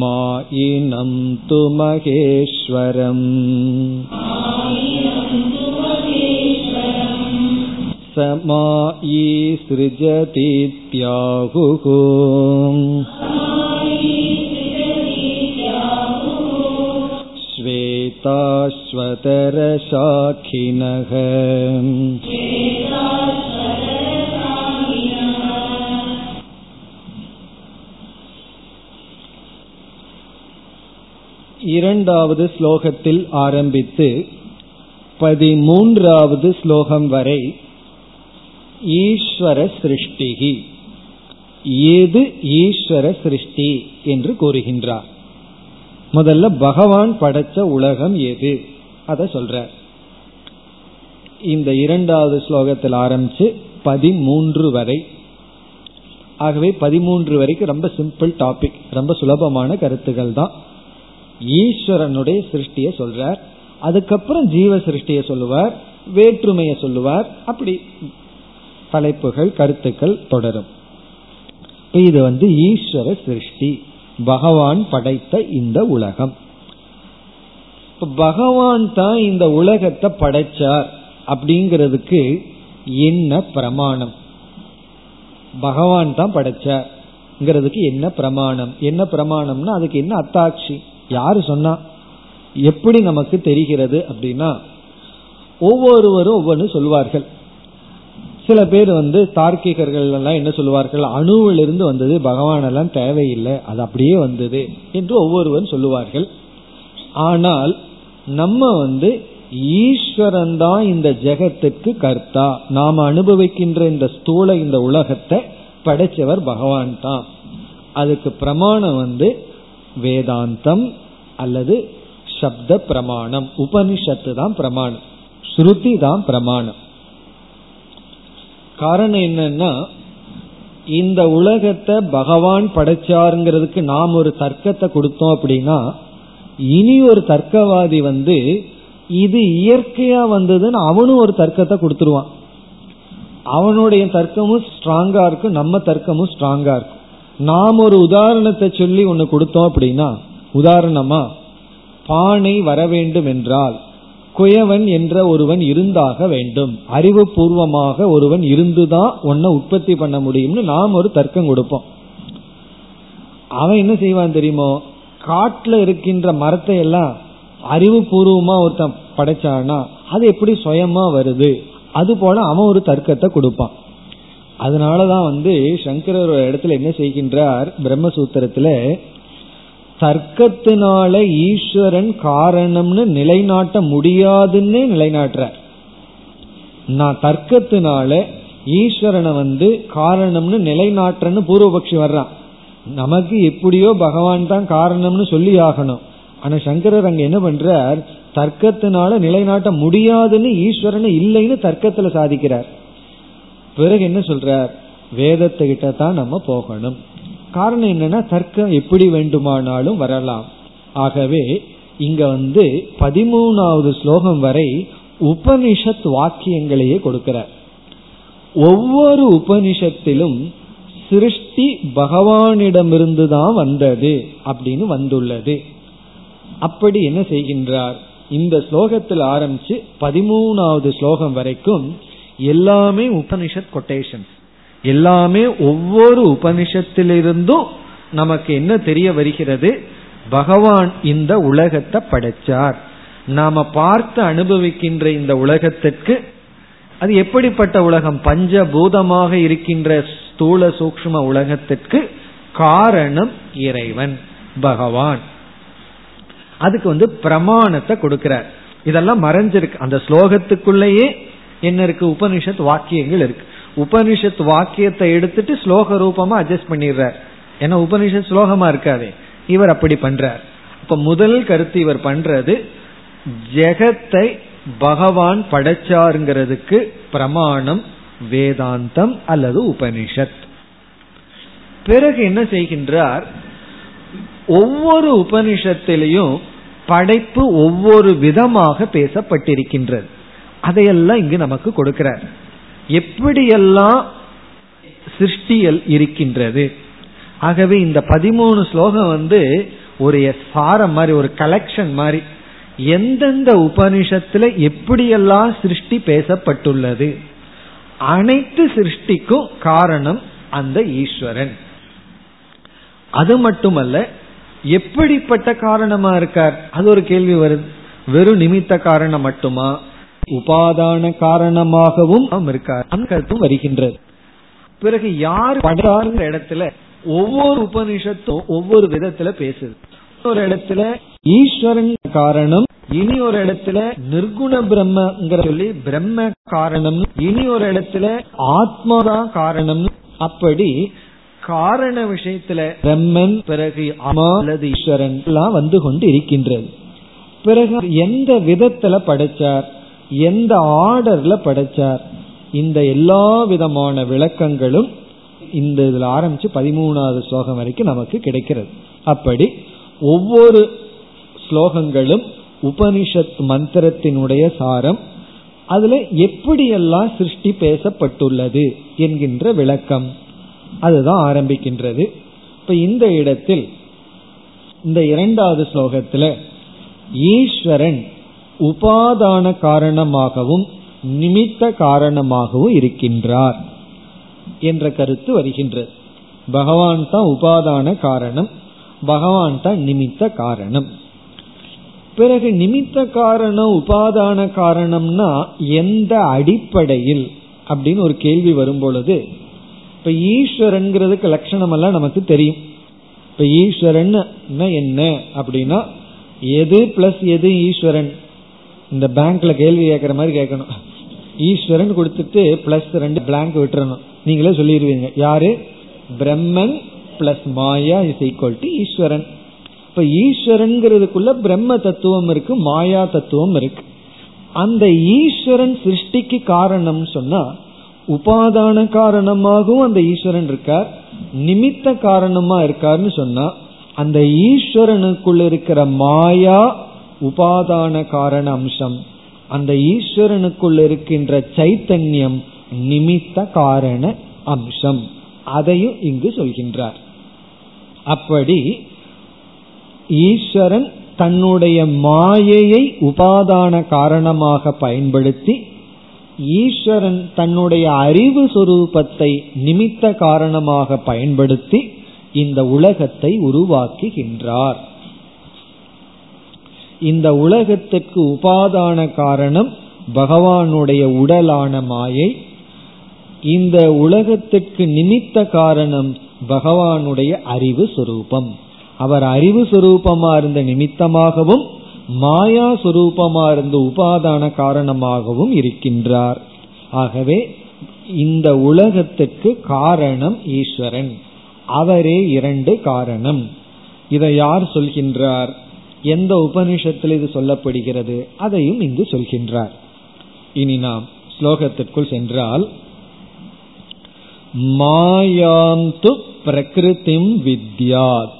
மாயினம் து மகேஸ்வரம் சமாயி ஸ்ருஜதி த்யாஹுஹு ஸ்வேதாஸ்வதரசாக்கினஹ. இரண்டாவது ஸ்லோகத்தில் ஆரம்பித்து 13வது ஸ்லோகம் வரை ஈஸ்வர சிருஷ்டிகி, ஏது ஈஸ்வர சிருஷ்டி என்று கூறுகின்றார். முதல்ல பகவான் படைச்ச உலகம் எது அத சொல்றார். இந்த இரண்டாவது ஸ்லோகத்தில் ஆரம்பிச்சு 13 வரை. ஆகவே 13 வரைக்கும் ரொம்ப சிம்பிள் டாபிக், ரொம்ப சுலபமான கருத்துக்கள் தான். ஈஸ்வரனுடைய சிருஷ்டியை சொல்றார், அதுக்கப்புறம் ஜீவ சிருஷ்டியை சொல்லுவார், வேற்றுமையை சொல்லுவார். அப்படி தலைப்புகள் கருத்துக்கள் தொடரும். இது ஈஸ்வர சிருஷ்டி, பகவான் படைத்த இந்த உலகம். பகவான் தான் இந்த உலகத்தை படைச்சார் அப்படிங்கிறதுக்கு என்ன பிரமாணம்? பகவான் தான் படைச்சார்ங்கிறதுக்கு என்ன பிரமாணம்? என்ன பிரமாணம்னா அதுக்கு என்ன அத்தாட்சி? யாரு சொன்னா? எப்படி நமக்கு தெரிகிறது அப்படின்னா, ஒவ்வொருவரும் ஒவ்வொன்று சொல்வார்கள். சில பேர் தார்க்கிகர்கள் எல்லாம் என்ன சொல்லுவார்கள், அணுவிலிருந்து வந்தது, பகவானெல்லாம் தேவையில்லை, அது அப்படியே வந்தது என்று ஒவ்வொருவரும் சொல்லுவார்கள். ஆனால் நம்ம ஈஸ்வரன் தான் இந்த ஜெகத்துக்கு கர்த்தா, நாம் அனுபவிக்கின்ற இந்த ஸ்தூல இந்த உலகத்தை படைச்சவர் பகவான் தான். அதுக்கு பிரமாணம் வேதாந்தம் அல்லது சப்த பிரமாணம், உபனிஷத்து தான் பிரமாணம், ஸ்ருதி தான் பிரமாணம். காரணம் என்னன்னா, இந்த உலகத்தை பகவான் படைச்சாருங்கிறதுக்கு நாம் ஒரு தர்க்கத்தை கொடுத்தோம் அப்படின்னா, இனி ஒரு தர்க்கவாதி இது இயற்கையா வந்ததுன்னு அவனும் ஒரு தர்க்கத்தை கொடுத்துருவான். அவனுடைய தர்க்கமும் ஸ்ட்ராங்கா இருக்கும், நம்ம தர்க்கமும் ஸ்ட்ராங்கா இருக்கும். நாம் ஒரு உதாரணத்தை சொல்லி ஒன்னு கொடுத்தோம் அப்படின்னா, உதாரணமா பானை வர வேண்டும் என்றால் குயவன் என்ற ஒருவன் இருந்தாக வேண்டும், அறிவுபூர்வமாக ஒருவன் இருந்துதான் ஒன்ன உற்பத்தி பண்ண முடியும்னு நாம் ஒரு தர்க்கம் கொடுப்போம். அவன் என்ன செய்வான் தெரியுமோ, காட்டுல இருக்கின்ற மரத்தை எல்லாம் அறிவுபூர்வமா ஒருத்தன் படைச்சானா அது எப்படி சுயமா வருது, அது போல அவன் ஒரு தர்க்கத்தை கொடுப்பான். அதனாலதான் சங்கரர் இடத்துல என்ன செய்கின்றார், பிரம்மசூத்திரத்துல தர்க்கத்தினால ஈஸ்வரன் காரணம்னு நிலைநாட்ட முடியாதுன்னு நிலைநாட்டுறார். நான் தர்க்கத்தினால ஈஸ்வரனை காரணம்னு நிலைநாட்டுறன்னு பூர்வபக்ஷி வர்றான். நமக்கு எப்படியோ பகவான் தான் காரணம்னு சொல்லி ஆகணும். ஆனா சங்கரர் அங்க என்ன பண்றார், தர்க்கத்தினால நிலைநாட்ட முடியாதுன்னு ஈஸ்வரனை இல்லைன்னு தர்க்கத்துல சாதிக்கிறார். பிறகு என்ன சொல்றார், வேதத்துக்கிட்ட தான் நம்ம போகணும். காரணம் என்னன்னா, தர்க்கம் எப்படி வேண்டுமானாலும் வரலாம். ஆகவே இங்க 13வது ஸ்லோகம் வரை உபனிஷத் வாக்கியங்களையே கொடுக்கிறார். ஒவ்வொரு உபனிஷத்திலும் சிருஷ்டி பகவானிடமிருந்து தான் வந்தது அப்படின்னு வந்துள்ளது. அப்படி என்ன செய்கின்றார், இந்த ஸ்லோகத்தில் ஆரம்பிச்சு 13வது ஸ்லோகம் வரைக்கும் எல்லாமே உபனிஷத் கொட்டேஷன்ஸ், எல்லாமே ஒவ்வொரு உபனிஷத்திலிருந்தும் நமக்கு என்ன தெரிய வருகிறது, பகவான் இந்த உலகத்தை படைச்சார். நாம பார்த்து அனுபவிக்கின்ற இந்த உலகத்திற்கு அது எப்படிப்பட்ட உலகம், பஞ்சபூதமாக இருக்கின்ற ஸ்தூல சூக்ஷ்ம உலகத்திற்கு காரணம் இறைவன் பகவான். அதுக்கு பிரமாணத்தை கொடுக்கிறார். இதெல்லாம் மறைஞ்சிருக்கு, அந்த ஸ்லோகத்துக்குள்ளேயே என்ன இருக்கு, உபனிஷத் வாக்கியங்கள் இருக்கு. உபனிஷத் வாக்கியத்தை எடுத்துட்டு ஸ்லோக ரூபமா அட்ஜஸ்ட் பண்ணிடுறார். ஏன்னா உபனிஷத் ஸ்லோகமா இருக்காது, இவர் அப்படி பண்றார். இப்ப முதல் கருத்து இவர் பண்றது, ஜெகத்தை பகவான் படைச்சாருங்கிறதுக்கு பிரமாணம் வேதாந்தம் அல்லது உபனிஷத். பிறகு என்ன செய்கின்றார், ஒவ்வொரு உபனிஷத்திலையும் படைப்பு ஒவ்வொரு விதமாக பேசப்பட்டிருக்கின்றது, அதையெல்லாம் இங்கு நமக்கு கொடுக்கிறார். எப்படியெல்லாம் சிருஷ்டியல் இருக்கின்றது. ஆகவே இந்த 13 ஸ்லோகம் ஒரு சாரம் மாதிரி, ஒரு கலெக்ஷன் மாதிரி, எந்தெந்த உபனிஷத்துல எப்படியெல்லாம் சிருஷ்டி பேசப்பட்டுள்ளது, அனைத்து சிருஷ்டிக்கும் காரணம் அந்த ஈஸ்வரன். அது மட்டுமல்ல, எப்படிப்பட்ட காரணமா இருக்கார், அது ஒரு கேள்வி வருது. வெறும் நிமித்த காரணம் மட்டுமா, உபாதான காரணமாகவும் இருக்கார் வருகின்றது. பிறகு யார் பண்றாருங்கிற இடத்துல ஒவ்வொரு உபனிஷத்தும் ஒவ்வொரு விதத்துல பேசுது. ஒரு இடத்துல ஈஸ்வரன் காரணம், இனி ஒரு இடத்துல நிர்குண பிரம்மங்கிற சொல்லி பிரம்ம காரணம், இனி ஒரு இடத்துல ஆத்மாதான் காரணம். அப்படி காரண விஷயத்துல பிரம்மன், பிறகு அமா அல்லது ஈஸ்வரன் எல்லாம் கொண்டு இருக்கின்றது. பிறகு எந்த விதத்துல படைச்சார், எந்த ஆர்டர்ல படைச்சார், இந்த எல்லா விதமான விளக்கங்களும் இந்த இதுல ஆரம்பிச்சு 13வது ஸ்லோகம் வரைக்கும் நமக்கு கிடைக்கிறது. அப்படி ஒவ்வொரு ஸ்லோகங்களும் உபனிஷத் மந்திரத்தினுடைய சாரம், அதுல எப்படியெல்லாம் சிருஷ்டி பேசப்பட்டுள்ளது என்கின்ற விளக்கம் அதுதான் ஆரம்பிக்கின்றது. இப்ப இந்த இடத்தில் இந்த 2வது ஸ்லோகத்துல ஈஸ்வரன் உபாதான காரணமாகவும் நிமித்த காரணமாகவும் இருக்கின்றார் என்ற கருத்து வருகின்றது. பகவான் தான் உபாதான காரணம், பகவான் தான் நிமித்த காரணம். பிறகு நிமித்த காரணம் உபாதான காரணம்னா எந்த அடிப்படையில் அப்படின்னு ஒரு கேள்வி வரும் பொழுது, இப்ப ஈஸ்வரன்கிறதுக்கு லட்சணம் எல்லாம் நமக்கு தெரியும். இப்ப ஈஸ்வரன் என்ன அப்படின்னா எது பிளஸ் எது ஈஸ்வரன்? இந்த பேங்க்ல கேள்வி கேட்கற மாதிரி கேட்கணும். ஈஸ்வரன் கொடுத்துட்டு பிளஸ் ரெண்டு பிளாங்க் விட்டுறணும். நீங்களே சொல்லிடுவீங்க, யாரு? Brahman plus Maya is equal to Eswaran. இப்ப ஈஸ்வரன்கிறதுக்குள்ள பிரம்ம தத்துவம் இருக்கு, மாயா தத்துவம் இருக்கு. அந்த ஈஸ்வரன் சிருஷ்டிக்கு காரணம் சொன்னா உபாதான காரணமாகவும் அந்த ஈஸ்வரன் இருக்கார், நிமித்த காரணமா இருக்காருன்னு சொன்னா அந்த ஈஸ்வரனுக்குள் இருக்கிற மாயா உபாதான காரண அம்சம், அந்த ஈஸ்வரனுக்குள் இருக்கின்ற சைத்தன்யம் நிமித்த காரண அம்சம். அதையும் இங்கு சொல்கின்றார். அப்படி ஈஸ்வரன் தன்னுடைய மாயையை உபாதான காரணமாக பயன்படுத்தி, ஈஸ்வரன் தன்னுடைய அறிவு சொரூபத்தை நிமித்த காரணமாக பயன்படுத்தி இந்த உலகத்தை உருவாக்குகின்றார். இந்த உலகத்துக்கு உபாதான காரணம் பகவானுடைய உடலான மாயை, இந்த உலகத்துக்கு நிமித்த காரணம் பகவானுடைய அறிவு சொரூபம். அவர் அறிவு சொரூபமா இருந்த நிமித்தமாகவும் மாயா சொரூபமா இருந்த உபாதான காரணமாகவும் இருக்கின்றார். ஆகவே இந்த உலகத்துக்கு காரணம் ஈஸ்வரன், அவரே இரண்டு காரணம். இதை யார் சொல்கின்றார்? எந்த உபனிஷத்தில் இது சொல்லப்படுகிறது? அதையும் இங்கு சொல்கின்றார். இனி நாம் ஸ்லோகத்திற்குள் சென்றால், மாயாம் து பிரகிருதிம் வித்யாத்.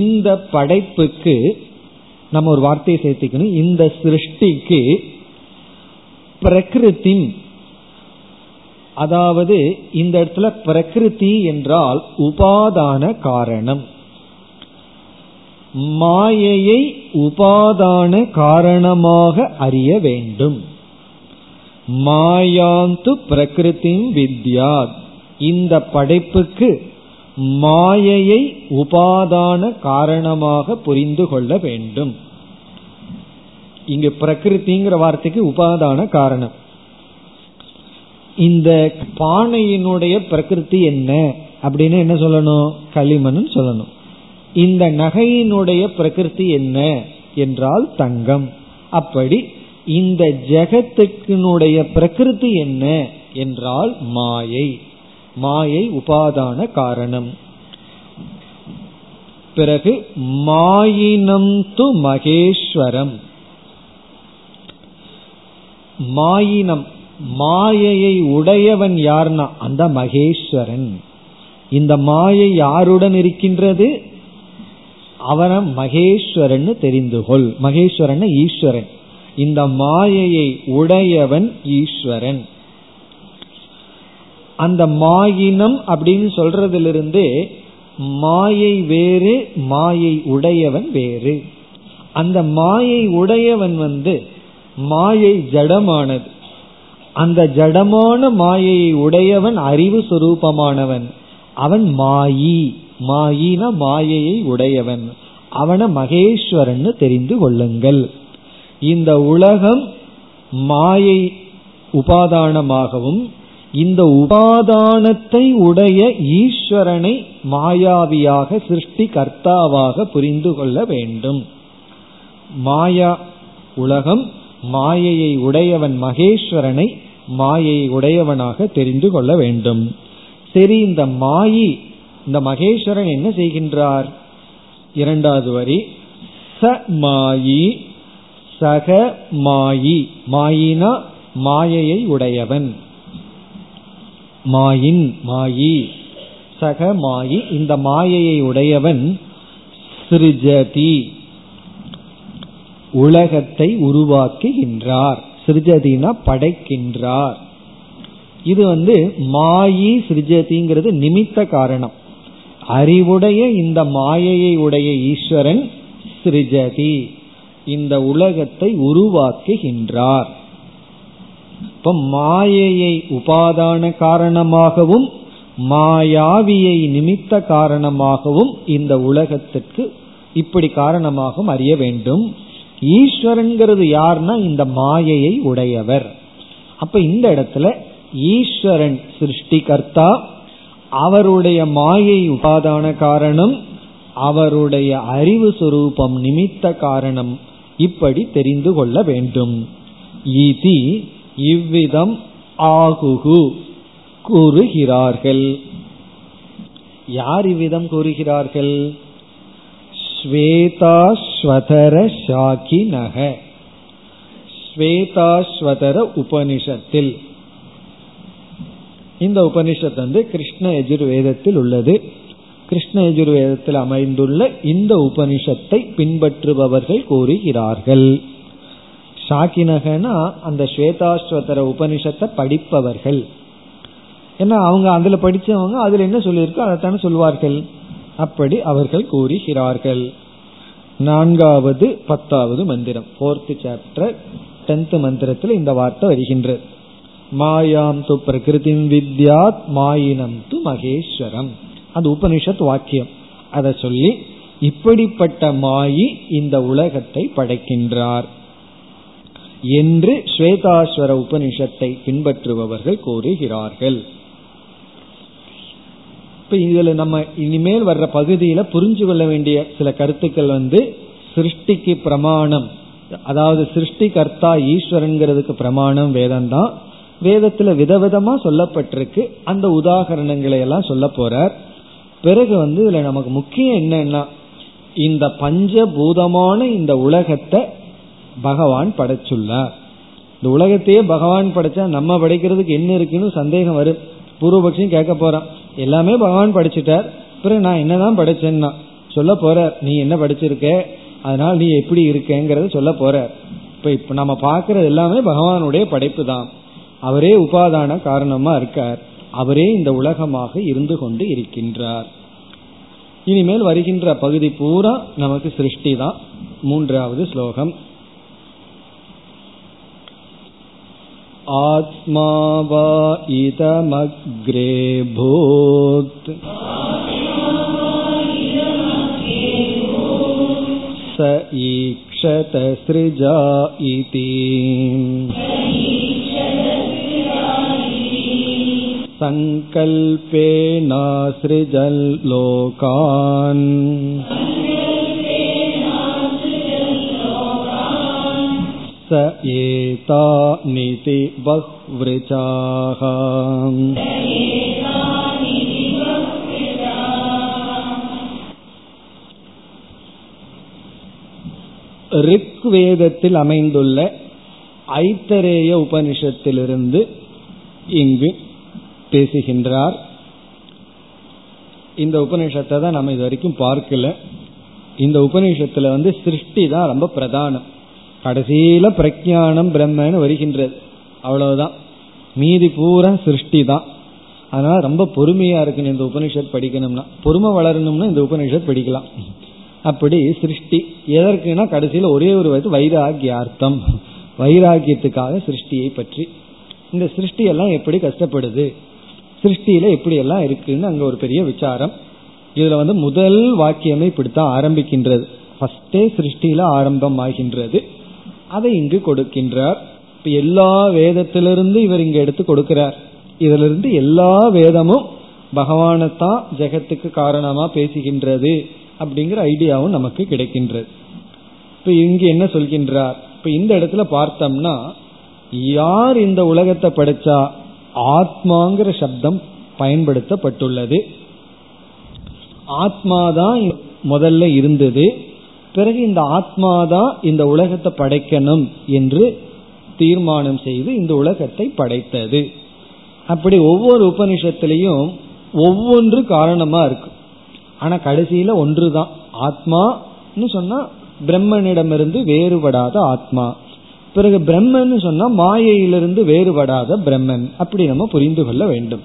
இந்த படைப்புக்கு நம்ம ஒரு வார்த்தையை சேர்த்துக்கணும். இந்த சிருஷ்டிக்கு பிரகிருதி, அதாவது இந்த இடத்துல பிரகிருதி என்றால் உபாதான காரணம். மாயையை உபாதான காரணமாக அறிய வேண்டும். மாயாந்து பிரகிருதி வித்யா, இந்த படைப்புக்கு மாயையை உபாதான காரணமாக புரிந்து கொள்ள வேண்டும். இங்கு பிரகிருதிங்கிற வார்த்தைக்கு உபாதான காரணம். இந்த பானையினுடைய பிரகிருதி என்ன அப்படின்னு என்ன சொல்லணும்? களிமண் சொல்லணும். இந்த நகையினுடைய பிரகிருதி என்ன என்றால் தங்கம். அப்படி இந்த ஜெகத்துக்குனுடைய பிரகிருதி என்ன என்றால் மாயை. மாயை உபாதான காரணம். பிறகு மாயினம் து மகேஸ்வரம். மாயினம், மாயையை உடையவன் யார்னா அந்த மகேஸ்வரன். இந்த மாயை யாருடன் இருக்கின்றது? அவன மகேஸ்வரன் தெரிந்துகொள். மகேஸ்வரன் ஈஸ்வரன். இந்த மாயையை உடையவன் ஈஸ்வரன். அந்த மாயினம் அப்படின்னு சொல்றதிலிருந்து மாயை வேறு, மாயை உடையவன் வேறு. அந்த மாயை உடையவன் மாயை ஜடமானது. அந்த ஜடமான மாயையை உடையவன் அறிவு சொரூபமானவன். அவன் மாயி, மாயின மாயையை உடையவன். அவன மகேஸ்வரன் தெரிந்து கொள்ளுங்கள். இந்த உலகம் மாயை உபாதானமாகவும் இந்த உபாதானத்தை உடைய ஈஸ்வரனை மாயாவியாக சிருஷ்டி கர்த்தாவாக புரிந்து கொள்ள வேண்டும். மாயா உலகம், மாயையை உடையவன் மகேஸ்வரனை மாயையை உடையவனாக தெரிந்து கொள்ள வேண்டும். சரி, இந்த மாயி இந்த மகேஸ்வரன் என்ன செய்கின்றார்? இரண்டாவது வரி, ச மாயி சக மாயி. மாயினா மாயையை உடையவன், மாயின் மாயி. சக மாயி இந்த மாயையை உடையவன் சிருஜதி, உலகத்தை உருவாக்குகின்றார். சிருஜதினா படைக்கின்றார். இது மாயி சிருஜதிங்கிறது நிமித்த காரணம். அறிவுடைய இந்த மாயையை உடைய ஈஸ்வரன் சிருஜதி, இந்த உலகத்தை உருவாக்குகின்றார். இப்ப மாயையை உபாதான காரணமாகவும் மாயாவியை நிமித்த காரணமாகவும் இந்த உலகத்திற்கு இப்படி காரணமாகவும் அறிய வேண்டும். ஈஸ்வரன்கிறது யார்னா இந்த மாயையை உடையவர். அப்ப இந்த இடத்துல ஈஸ்வரன் சிருஷ்டி கர்த்தா, அவருடைய மாயை உபாதான காரணம், அவருடைய அறிவு சுரூபம் நிமித்த காரணம். இப்படி தெரிந்து கொள்ள வேண்டும். இதி இவ்விதம் ஆகுகு கூறுகிறார்கள். யார் இவ்விதம் கூறுகிறார்கள்? ஸ்வேதாஸ்வதர சாகினக, ஸ்வேதாஸ்வதர உபனிஷத்தில். இந்த உபனிஷத் வந்து கிருஷ்ண யஜுர்வேதத்தில் உள்ளது. கிருஷ்ண யஜுர்வேதத்தில் அமைந்துள்ள இந்த உபனிஷத்தை பின்பற்றுபவர்கள் கூறுகிறார்கள். சாக்கினகனா அந்த ஸ்வேதாஸ்வதர உபனிஷத்தை படிப்பவர்கள். ஏன்னா அவங்க அதுல படிச்சவங்க அதுல என்ன சொல்லியிருக்கோ அதைத்தானே சொல்வார்கள். அப்படி அவர்கள் கூறுகிறார்கள். 4வது 10வது மந்திரம், 4th chapter 10th மந்திரத்தில் இந்த வார்த்தை வருகின்றது. மாயாம் து பிரகிருதிம் வித்யாத் மாயினம் து மகேஸ்வரம். அது உபனிஷத் வாக்கியம். அதை சொல்லி இப்படிப்பட்ட மாயி இந்த உலகத்தை படைக்கின்றார் என்று ஸ்வேதாஸ்வர உபனிஷத்தை பின்பற்றுபவர்கள் கூறுகிறார்கள். இப்ப இதுல நம்ம இனிமேல் வர்ற பகுதியில புரிஞ்சு கொள்ள வேண்டிய சில கருத்துக்கள் வந்து சிருஷ்டிக்கு பிரமாணம், அதாவது சிருஷ்டி கர்த்தா ஈஸ்வரன்கிறதுக்கு பிரமாணம் வேதம் தான். வேதத்துல விதவிதமா சொல்லப்பட்டிருக்கு. அந்த உதாகரணங்களை எல்லாம் சொல்ல போறார். பிறகு வந்து இதுல நமக்கு முக்கியம் என்னன்னா, இந்த பஞ்சபூதமான இந்த உலகத்தை பகவான் படைச்சுள்ளார். இந்த உலகத்தையே பகவான் படைச்சா நம்ம படைக்கிறதுக்கு என்ன இருக்குன்னு சந்தேகம் வரும். பூர்வபக்ஷம் கேட்க போறான், எல்லாமே பகவான் படைச்சிட்டார், பிறகு நான் என்னதான் படைச்சேன்னா சொல்ல போற. நீ என்ன படிச்சிருக்க, அதனால நீ எப்படி இருக்கங்கிறத சொல்ல போற. இப்ப நம்ம பாக்குறது எல்லாமே பகவானுடைய படைப்பு தான். அவரே உபாதான காரணமா இருக்கார். அவரே இந்த உலகமாக இருந்து கொண்டு இருக்கின்றார். இனிமேல் வருகின்ற பகுதி பூரா நமக்கு சிருஷ்டி தான். 3வது ஸ்லோகம், ஆத்மாவா இதமக்ரே பூத் ச ஈக்ஷத ஸ்ருஜா இதி சங்கல்பேன ஸ்ருஜல் லோகான் ச ஏதாநிதி பஹ்வ்ருஜாஹ. ரிக்வேதத்தில் அமைந்துள்ள ஐத்தரேய உபனிஷத்திலிருந்து இங்கு பேசுகின்றார். இந்த உபனிஷத்தை தான் நம்ம இது வரைக்கும் பார்க்கல. இந்த உபனிஷத்துல வந்து சிருஷ்டி தான் ரொம்ப பிரதானம். கடைசியில பிரக்ஞானம் பிரம்மன்னு வருகின்றது, அவ்வளவுதான். மீதி பூரா சிருஷ்டி தான். அதனால ரொம்ப பொறுமையா இருக்கு. இந்த உபனிஷத் படிக்கணும்னா, பொறுமை வளரணும்னா இந்த உபனிஷத் படிக்கலாம். அப்படி சிருஷ்டி எதற்குனா கடைசியில ஒரே ஒரு வைராகியார்த்தம், வைராகியத்துக்காக சிருஷ்டியை பற்றி. இந்த சிருஷ்டி எல்லாம் எப்படி கஷ்டப்படுது, சிருஷ்டியில எப்படி எல்லாம் இருக்குன்னு அங்க ஒரு பெரிய விசாரம். இதுல வந்து முதல் வாக்கியமே இப்படித்தான் ஆரம்பிக்கின்றது. ஃபர்ஸ்டே சிருஷ்டியில ஆரம்பம் ஆகின்றது. அதை இங்கு கொடுக்கின்றார். எல்லா வேதத்திலிருந்து இவர் இங்க எடுத்து கொடுக்கிறார். இதுல இருந்து எல்லா வேதமும் பகவானத்தான் ஜெகத்துக்கு காரணமா பேசுகின்றது அப்படிங்கிற ஐடியாவும் நமக்கு கிடைக்கின்றது. இப்ப இங்கு என்ன சொல்கின்றார்? இப்ப இந்த இடத்துல பார்த்தோம்னா, யார் இந்த உலகத்தை படைச்சா ஆத்மாங்கிற சப்தம் பயன்படுத்தப்பட்டுள்ளது. ஆத்மாதான் முதல்ல இருந்தது, பிறகு இந்த ஆத்மாதான் இந்த உலகத்தை படைக்கணும் என்று தீர்மானம் செய்து இந்த உலகத்தை படைத்தது. அப்படி ஒவ்வொரு உபனிஷத்திலையும் ஒவ்வொன்று காரணமா இருக்கு. ஆனா கடைசியில ஒன்றுதான். ஆத்மான்னு சொன்னா பிரம்மனிடமிருந்து வேறுபடாத ஆத்மா, பிறகு பிரம்மன்னு சொன்னா மாயையிலிருந்து வேறுபடாத பிரம்மன். அப்படி நம்ம புரிந்து கொள்ள வேண்டும்.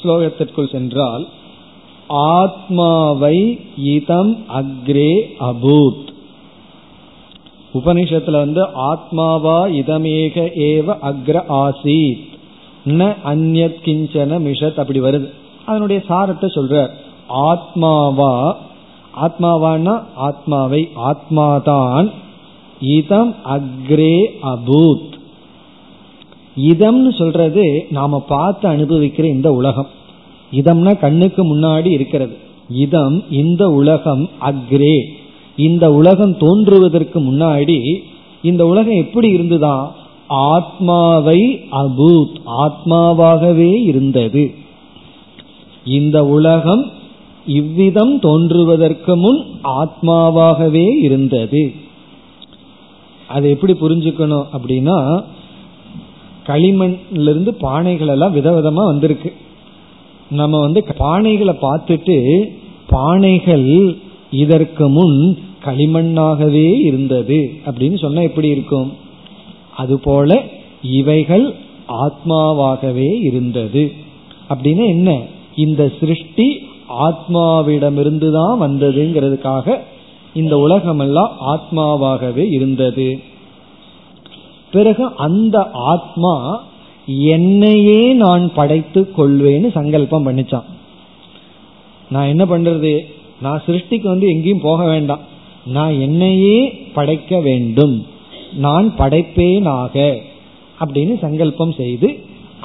ஸ்லோகத்திற்குள் சென்றால் ஆத்மாவை இதம் அக்ரே அபூத். உபனிஷத்துல ஆத்மாவா இதமேக ஏவ அக்ர ஆசீத் ந அந்யத் கிஞ்சன மிஷத் அப்படி வருது. அதனுடைய சாரத்தை சொல்றார். ஆத்மாவா, ஆத்மாவானா ஆத்மாவை, ஆத்மாதான் இதம் அக்ரே அபூத். இதம்னு சொல்றது நாம பார்த்து அனுபவிக்கிற இந்த உலகம். இதம்னா கண்ணுக்கு முன்னாடி இருக்கிறது. இதம் இந்த உலகம், அக்ரே இந்த உலகம் தோன்றுவதற்கு முன்னாடி இந்த உலகம் எப்படி இருந்ததா? ஆத்மாவை அபூத், ஆத்மாவாகவே இருந்தது. இந்த உலகம் இவ்விதம் தோன்றுவதற்கு முன் ஆத்மாவாகவே இருந்தது. அது எப்படி புரிஞ்சுக்கணும் அப்படின்னா, களிமண்ல இருந்து பானைகள் எல்லாம் விதவிதமா வந்திருக்கு. நம்ம பானைகளை பார்த்துட்டு பானைகள் இதற்கு முன் களிமண்ணாகவே இருந்தது அப்படின்னு சொன்னா எப்படி இருக்கும்? அதுபோல இவைகள் ஆத்மாவாகவே இருந்தது அப்படின்னு. என்ன, இந்த சிருஷ்டி ஆத்மாவிடமிருந்துதான் வந்ததுங்கிறதுக்காக இந்த உலகமெல்லாம் ஆத்மாவாகவே இருந்தது. பிறகு அந்த ஆத்மா என்னையே நான் படைத்து கொள்வேன்னு சங்கல்பம் பண்ணிச்சான். நான் என்ன பண்றது, நான் சிருஷ்டிக்கு எங்கேயும் போக வேண்டாம், நான் என்னையே படைக்க வேண்டும், நான் படைப்பேனாக அப்படின்னு சங்கல்பம் செய்து,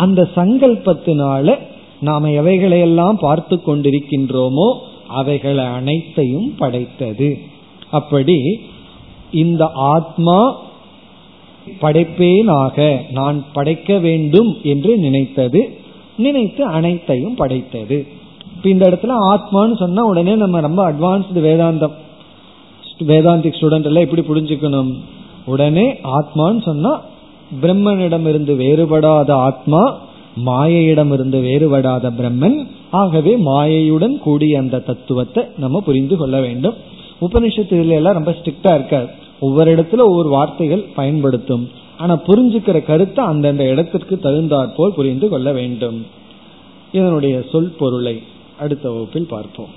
அந்த சங்கல்பத்தினால நாம் எவைகளையெல்லாம் பார்த்து கொண்டிருக்கின்றோமோ அவைகள் அனைத்தையும் படைத்தது. அப்படி இந்த ஆத்மா படைப்பேனாக, நான் படைக்க வேண்டும் என்று நினைத்தது, நினைத்து அனைத்தையும் படைத்தது. இப்போ இந்த இடத்துல ஆத்மான்னு சொன்னா உடனே நம்ம ரொம்ப அட்வான்ஸ்டு வேதாந்திக் ஸ்டூடெண்ட் எல்லாம் எப்படி புரிஞ்சுக்கணும், உடனே ஆத்மான்னு சொன்னா பிரம்மனிடமிருந்து வேறுபடாத ஆத்மா, மாயையிடமிருந்து வேறுபடாத பிரம்மன், ஆகவே மாயையுடன் கூடிய அந்த தத்துவத்தை நம்ம புரிந்து கொள்ள வேண்டும். உபனிஷத்து இதுல எல்லாம் ரொம்ப ஸ்ட்ரிக்டா இருக்காது, ஒவ்வொரு இடத்துல ஒவ்வொரு வார்த்தைகள் பயன்படுத்தும், ஆனா புரிஞ்சுக்கிற கருத்தை அந்தந்த இடத்திற்கு தகுந்தாற்போல் புரிந்து கொள்ள வேண்டும். இதனுடைய சொல் பொருளை அடுத்த வகுப்பில் பார்ப்போம்.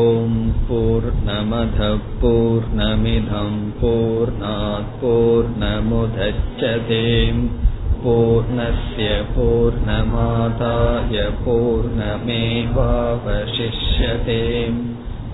ஓம் பூர்ணமதః பூர்ணமிதம் பூர்ணாத் பூர்ணமுதச்யதே பூர்ணஸ்ய பூர்ணமாதாய பூர்ணமேவாவசிஷ்யதே.